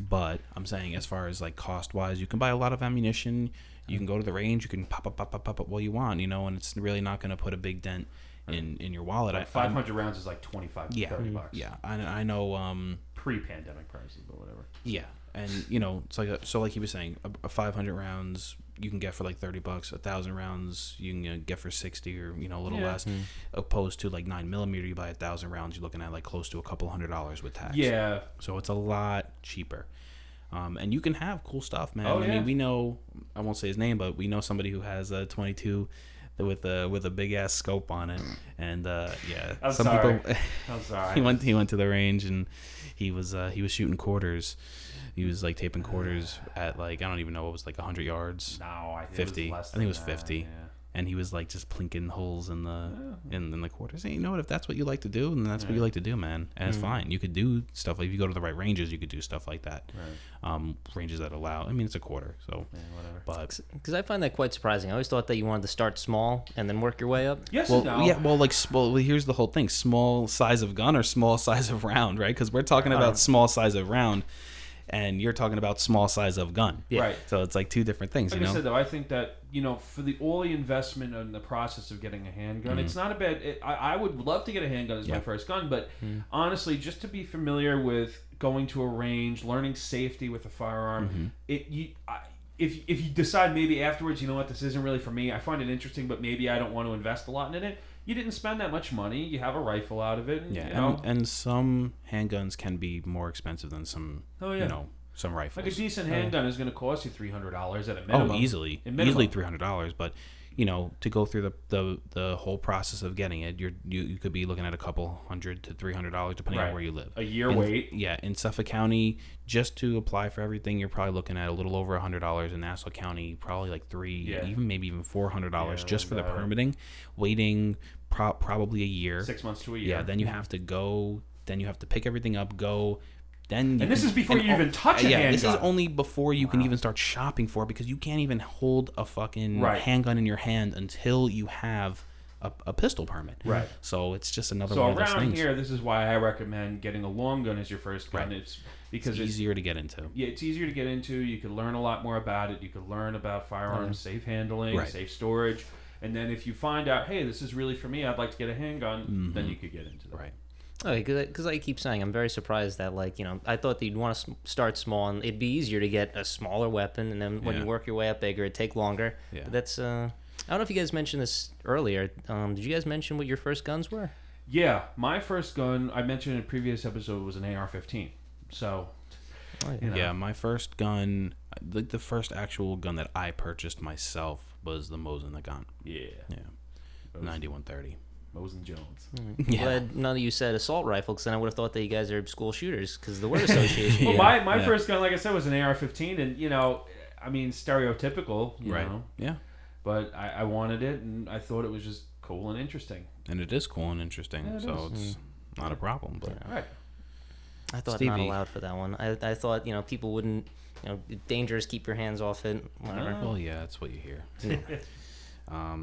but I'm saying as far as like cost wise, you can buy a lot of ammunition. You can go to the range. You can pop up all you want, you know, and it's really not going to put a big dent in your wallet. Like 500 rounds is like $25 to $30. Yeah, I know. Pre-pandemic prices, but whatever. Yeah. And, you know, it's like like he was saying, a 500 rounds you can get for like $30. 1,000 rounds you can get for $60 or, you know, a little less. Mm-hmm. Opposed to like 9mm, you buy 1,000 rounds, you're looking at like close to a couple $100 with tax. Yeah. So it's a lot cheaper. And you can have cool stuff, man. Oh, yeah. I mean, we know, I won't say his name, but we know somebody who has a 22 with a big ass scope on it, and I'm sorry. He went to the range and he was shooting quarters. He was like taping quarters at like, I don't even know what it was, like 100 yards. No, I think 50. It was less than I think it was 50. Yeah. And he was like just plinking holes in the in the quarters. And you know what? If that's what you like to do, then that's what you like to do, man. And it's fine. You could do stuff like, if you go to the right ranges, you could do stuff like that. Right. Ranges that allow. I mean, it's a quarter, so whatever. But because I find that quite surprising. I always thought that you wanted to start small and then work your way up. Yes. Well, no. Yeah. Well, like, here's the whole thing: small size of gun or small size of round, right? Because we're talking about small size of round. And you're talking about small size of gun. Yeah. Right. So it's like two different things, like you know? I said, though, I think that, you know, for the only investment in the process of getting a handgun, it's not a bad... I would love to get a handgun as my first gun, but honestly, just to be familiar with going to a range, learning safety with a firearm, if you decide maybe afterwards, you know what, this isn't really for me, I find it interesting, but maybe I don't want to invest a lot in it, you didn't spend that much money, you have a rifle out of it. And, you know. And some handguns can be more expensive than some, you know, some rifles. Like a decent handgun is going to cost you $300 at a minimum. Oh, easily. Easily $300, but, you know, to go through the whole process of getting it, you could be looking at a couple hundred to $300 depending on where you live. A year wait. Yeah, in Suffolk County, just to apply for everything, you're probably looking at a little over $100. In Nassau County, probably like even $400 just for the permitting, waiting. Probably a year. 6 months to a year. Yeah, then you have to pick everything up, go then. And this is before you even touch a handgun. This is only before you can even start shopping for it, because you can't even hold a fucking handgun in your hand until you have a pistol permit. Right. So it's just another one of those things. So around here, this is why I recommend getting a long gun as your first gun. Right. It's because it's easier to get into. Yeah, it's easier to get into. You can learn a lot more about it. You can learn about firearms, safe handling, safe storage. And then if you find out, hey, this is really for me, I'd like to get a handgun, then you could get into that. Right. Because I keep saying, I'm very surprised that, like, you know, I thought that you'd want to start small and it'd be easier to get a smaller weapon, and then when you work your way up bigger, it'd take longer. Yeah. But that's, I don't know if you guys mentioned this earlier. Did you guys mention what your first guns were? Yeah. My first gun, I mentioned in a previous episode, was an AR-15. So, you know. Yeah, my first gun, like the first actual gun that I purchased myself was the Mosin that gun. Yeah. Yeah. 9130. Mosin Jones. Yeah. Glad none of you said assault rifle, because then I would have thought that you guys are school shooters because of the word association. Well, my first gun, like I said, was an AR-15, and, you know, I mean, stereotypical, you know. Yeah. But I wanted it, and I thought it was just cool and interesting. And it is cool and interesting, it's not a problem. But all right. I thought Stevie. Not allowed for that one. I thought, you know, people wouldn't, you know, dangerous, keep your hands off it, whatever. Well, yeah, that's what you hear. Yeah.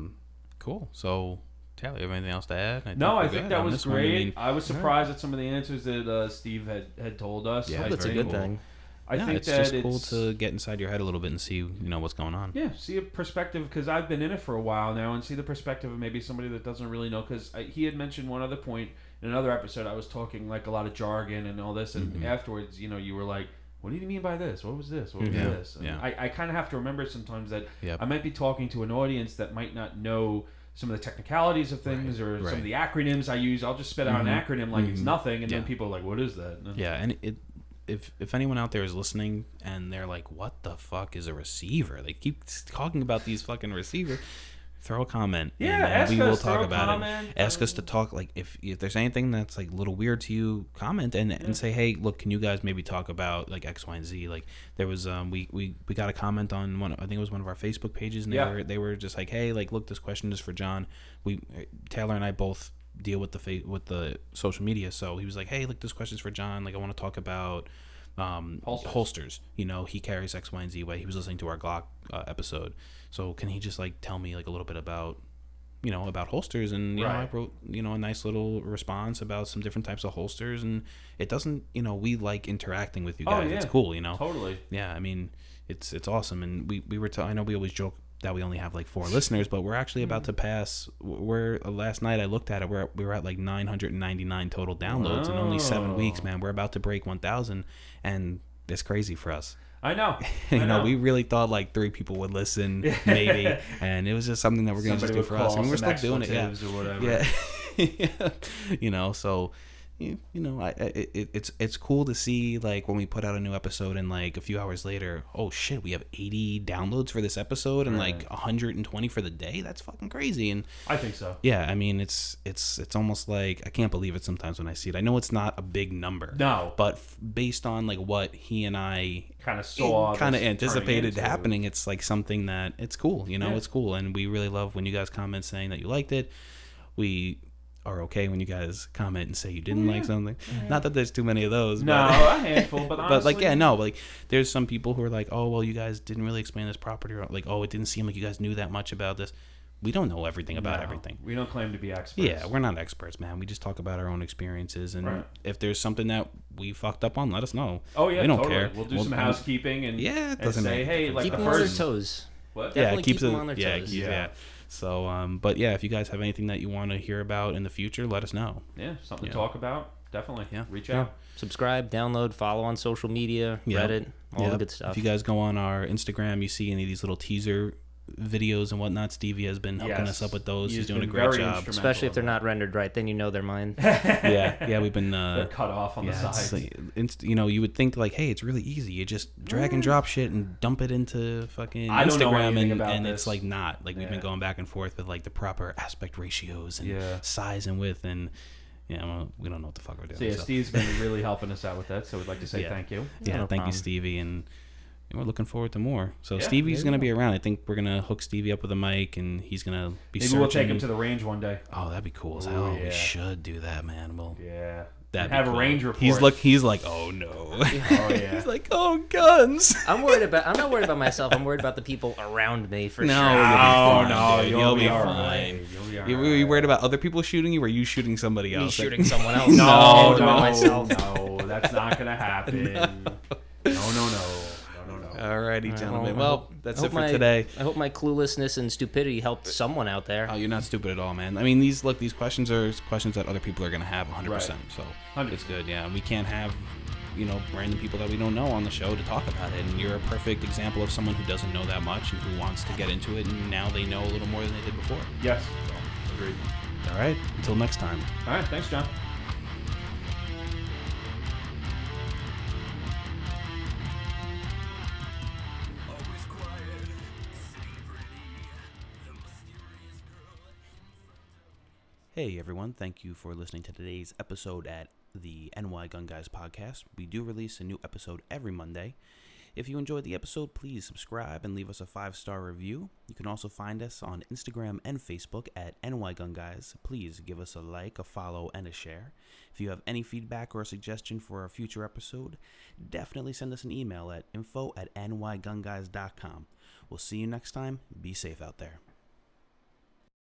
Cool. So, Taylor, you have anything else to add? I think that was great. I was surprised at some of the answers that Steve had told us. Yeah, that's a good thing. I think it's cool to get inside your head a little bit and see, you know, what's going on. Yeah, see a perspective, because I've been in it for a while now, and see the perspective of maybe somebody that doesn't really know, because he had mentioned one other point in another episode. I was talking, like, a lot of jargon and all this, and afterwards, you know, you were like, what do you mean by this? What was this? What was this? And I kind of have to remember sometimes that I might be talking to an audience that might not know some of the technicalities of things or some of the acronyms I use. I'll just spit out an acronym like it's nothing, and then people are like, what is that? If anyone out there is listening and they're like, what the fuck is a receiver? They keep talking about these fucking receivers. Throw a comment. Yeah, ask us. We will talk about it. Ask us to talk. Like, if there's anything that's, like, a little weird to you, comment and say, hey, look, can you guys maybe talk about, like, X, Y, and Z? Like, there was we got a comment on one. I think it was one of our Facebook pages, and they were just like, hey, like, look, this question is for John. Taylor and I both deal with the social media, so he was like, hey, look, this question's for John. Like, I want to talk about holsters. You know, he carries X, Y, and Z. Way he was listening to our Glock episode. So can he just, like, tell me, like, a little bit about, you know, about holsters? And, you know, I wrote, you know, a nice little response about some different types of holsters. And it doesn't, you know, we like interacting with you guys. Oh, yeah. It's cool, you know. Totally. Yeah, I mean, it's awesome. And we were I know we always joke that we only have, like, 4 listeners, but we're actually about to pass. Last night I looked at it, we were at, like, 999 total downloads in only 7 weeks, man. We're about to break 1,000, and it's crazy for us. I know. You know, we really thought, like, 3 people would listen, maybe, and it was just something that we're going to just do for us. And we're still doing it, yeah. You know, so, you know, it's cool to see, like, when we put out a new episode and, like, a few hours later, oh, shit, we have 80 downloads for this episode and, like, 120 for the day. That's fucking crazy. And I think so. Yeah, I mean, it's almost like I can't believe it sometimes when I see it. I know it's not a big number. No. But based on, like, what he and I kind of saw, kind of anticipated happening, it's, like, something that it's cool. You know, it's cool. And we really love when you guys comment saying that you liked it. We are okay when you guys comment and say you didn't like something. Yeah. Not that there's too many of those. No, a handful, but honestly. But, like, yeah, no, like, there's some people who are like, oh, well, you guys didn't really explain this property, or, like, oh, it didn't seem like you guys knew that much about this. We don't know everything about everything. We don't claim to be experts. Yeah, we're not experts, man. We just talk about our own experiences, and if there's something that we fucked up on, let us know. Oh, yeah, we don't care. We'll do some housekeeping and, say, hey, like, keep the first... Keep them on their toes. What? Definitely keep them on their toes. Yeah. So, but yeah, if you guys have anything that you want to hear about in the future, let us know. Yeah, something to talk about. Definitely. Yeah. Reach out. Yeah. Subscribe, download, follow on social media, Reddit, all the good stuff. If you guys go on our Instagram, you see any of these little teaser videos and whatnot. Stevie has been helping us up with those. He's doing a great job. Especially if they're not rendered right, then you know they're mine. Yeah, we've been... they're cut off on the sides. You know, you would think, like, hey, it's really easy. You just drag and drop shit and dump it into fucking Instagram, and it's, like, not. Like, we've been going back and forth with, like, the proper aspect ratios and size and width, and... Yeah, well, we don't know what the fuck we're doing. So, yeah, Steve's been really helping us out with that, so we'd like to say thank you. Yeah, thank you, Stevie, and... We're looking forward to more. So Stevie's going to be around. I think we're going to hook Stevie up with a mic, and he's going to be searching. Maybe we'll take him to the range one day. Oh, that'd be cool as hell. We should do that, man. We'll That'd have cool. a range report. He's like, oh no. Oh, yeah. He's like, oh guns. I'm not worried about myself. I'm worried about the people around me for sure. You'll be fine. Are you worried about other people shooting you, or are you shooting somebody else? Me shooting someone else. No, that's not gonna happen. No. Alrighty, gentlemen. Well, that's it for today. I hope my cluelessness and stupidity helped someone out there. Oh, you're not stupid at all, man. I mean, these questions are questions that other people are going to have 100%. Right. So 100%. It's good, yeah. And we can't have, random people that we don't know on the show to talk about it. And you're a perfect example of someone who doesn't know that much and who wants to get into it, and now they know a little more than they did before. Yes. So, agreed. All right. Until next time. All right. Thanks, John. Hey everyone, thank you for listening to today's episode at the NY Gun Guys podcast. We do release a new episode every Monday. If you enjoyed the episode, please subscribe and leave us a 5-star review. You can also find us on Instagram and Facebook at NYGunGuys. Please give us a like, a follow, and a share. If you have any feedback or a suggestion for a future episode, definitely send us an email at info@nygunguys.com. We'll see you next time. Be safe out there.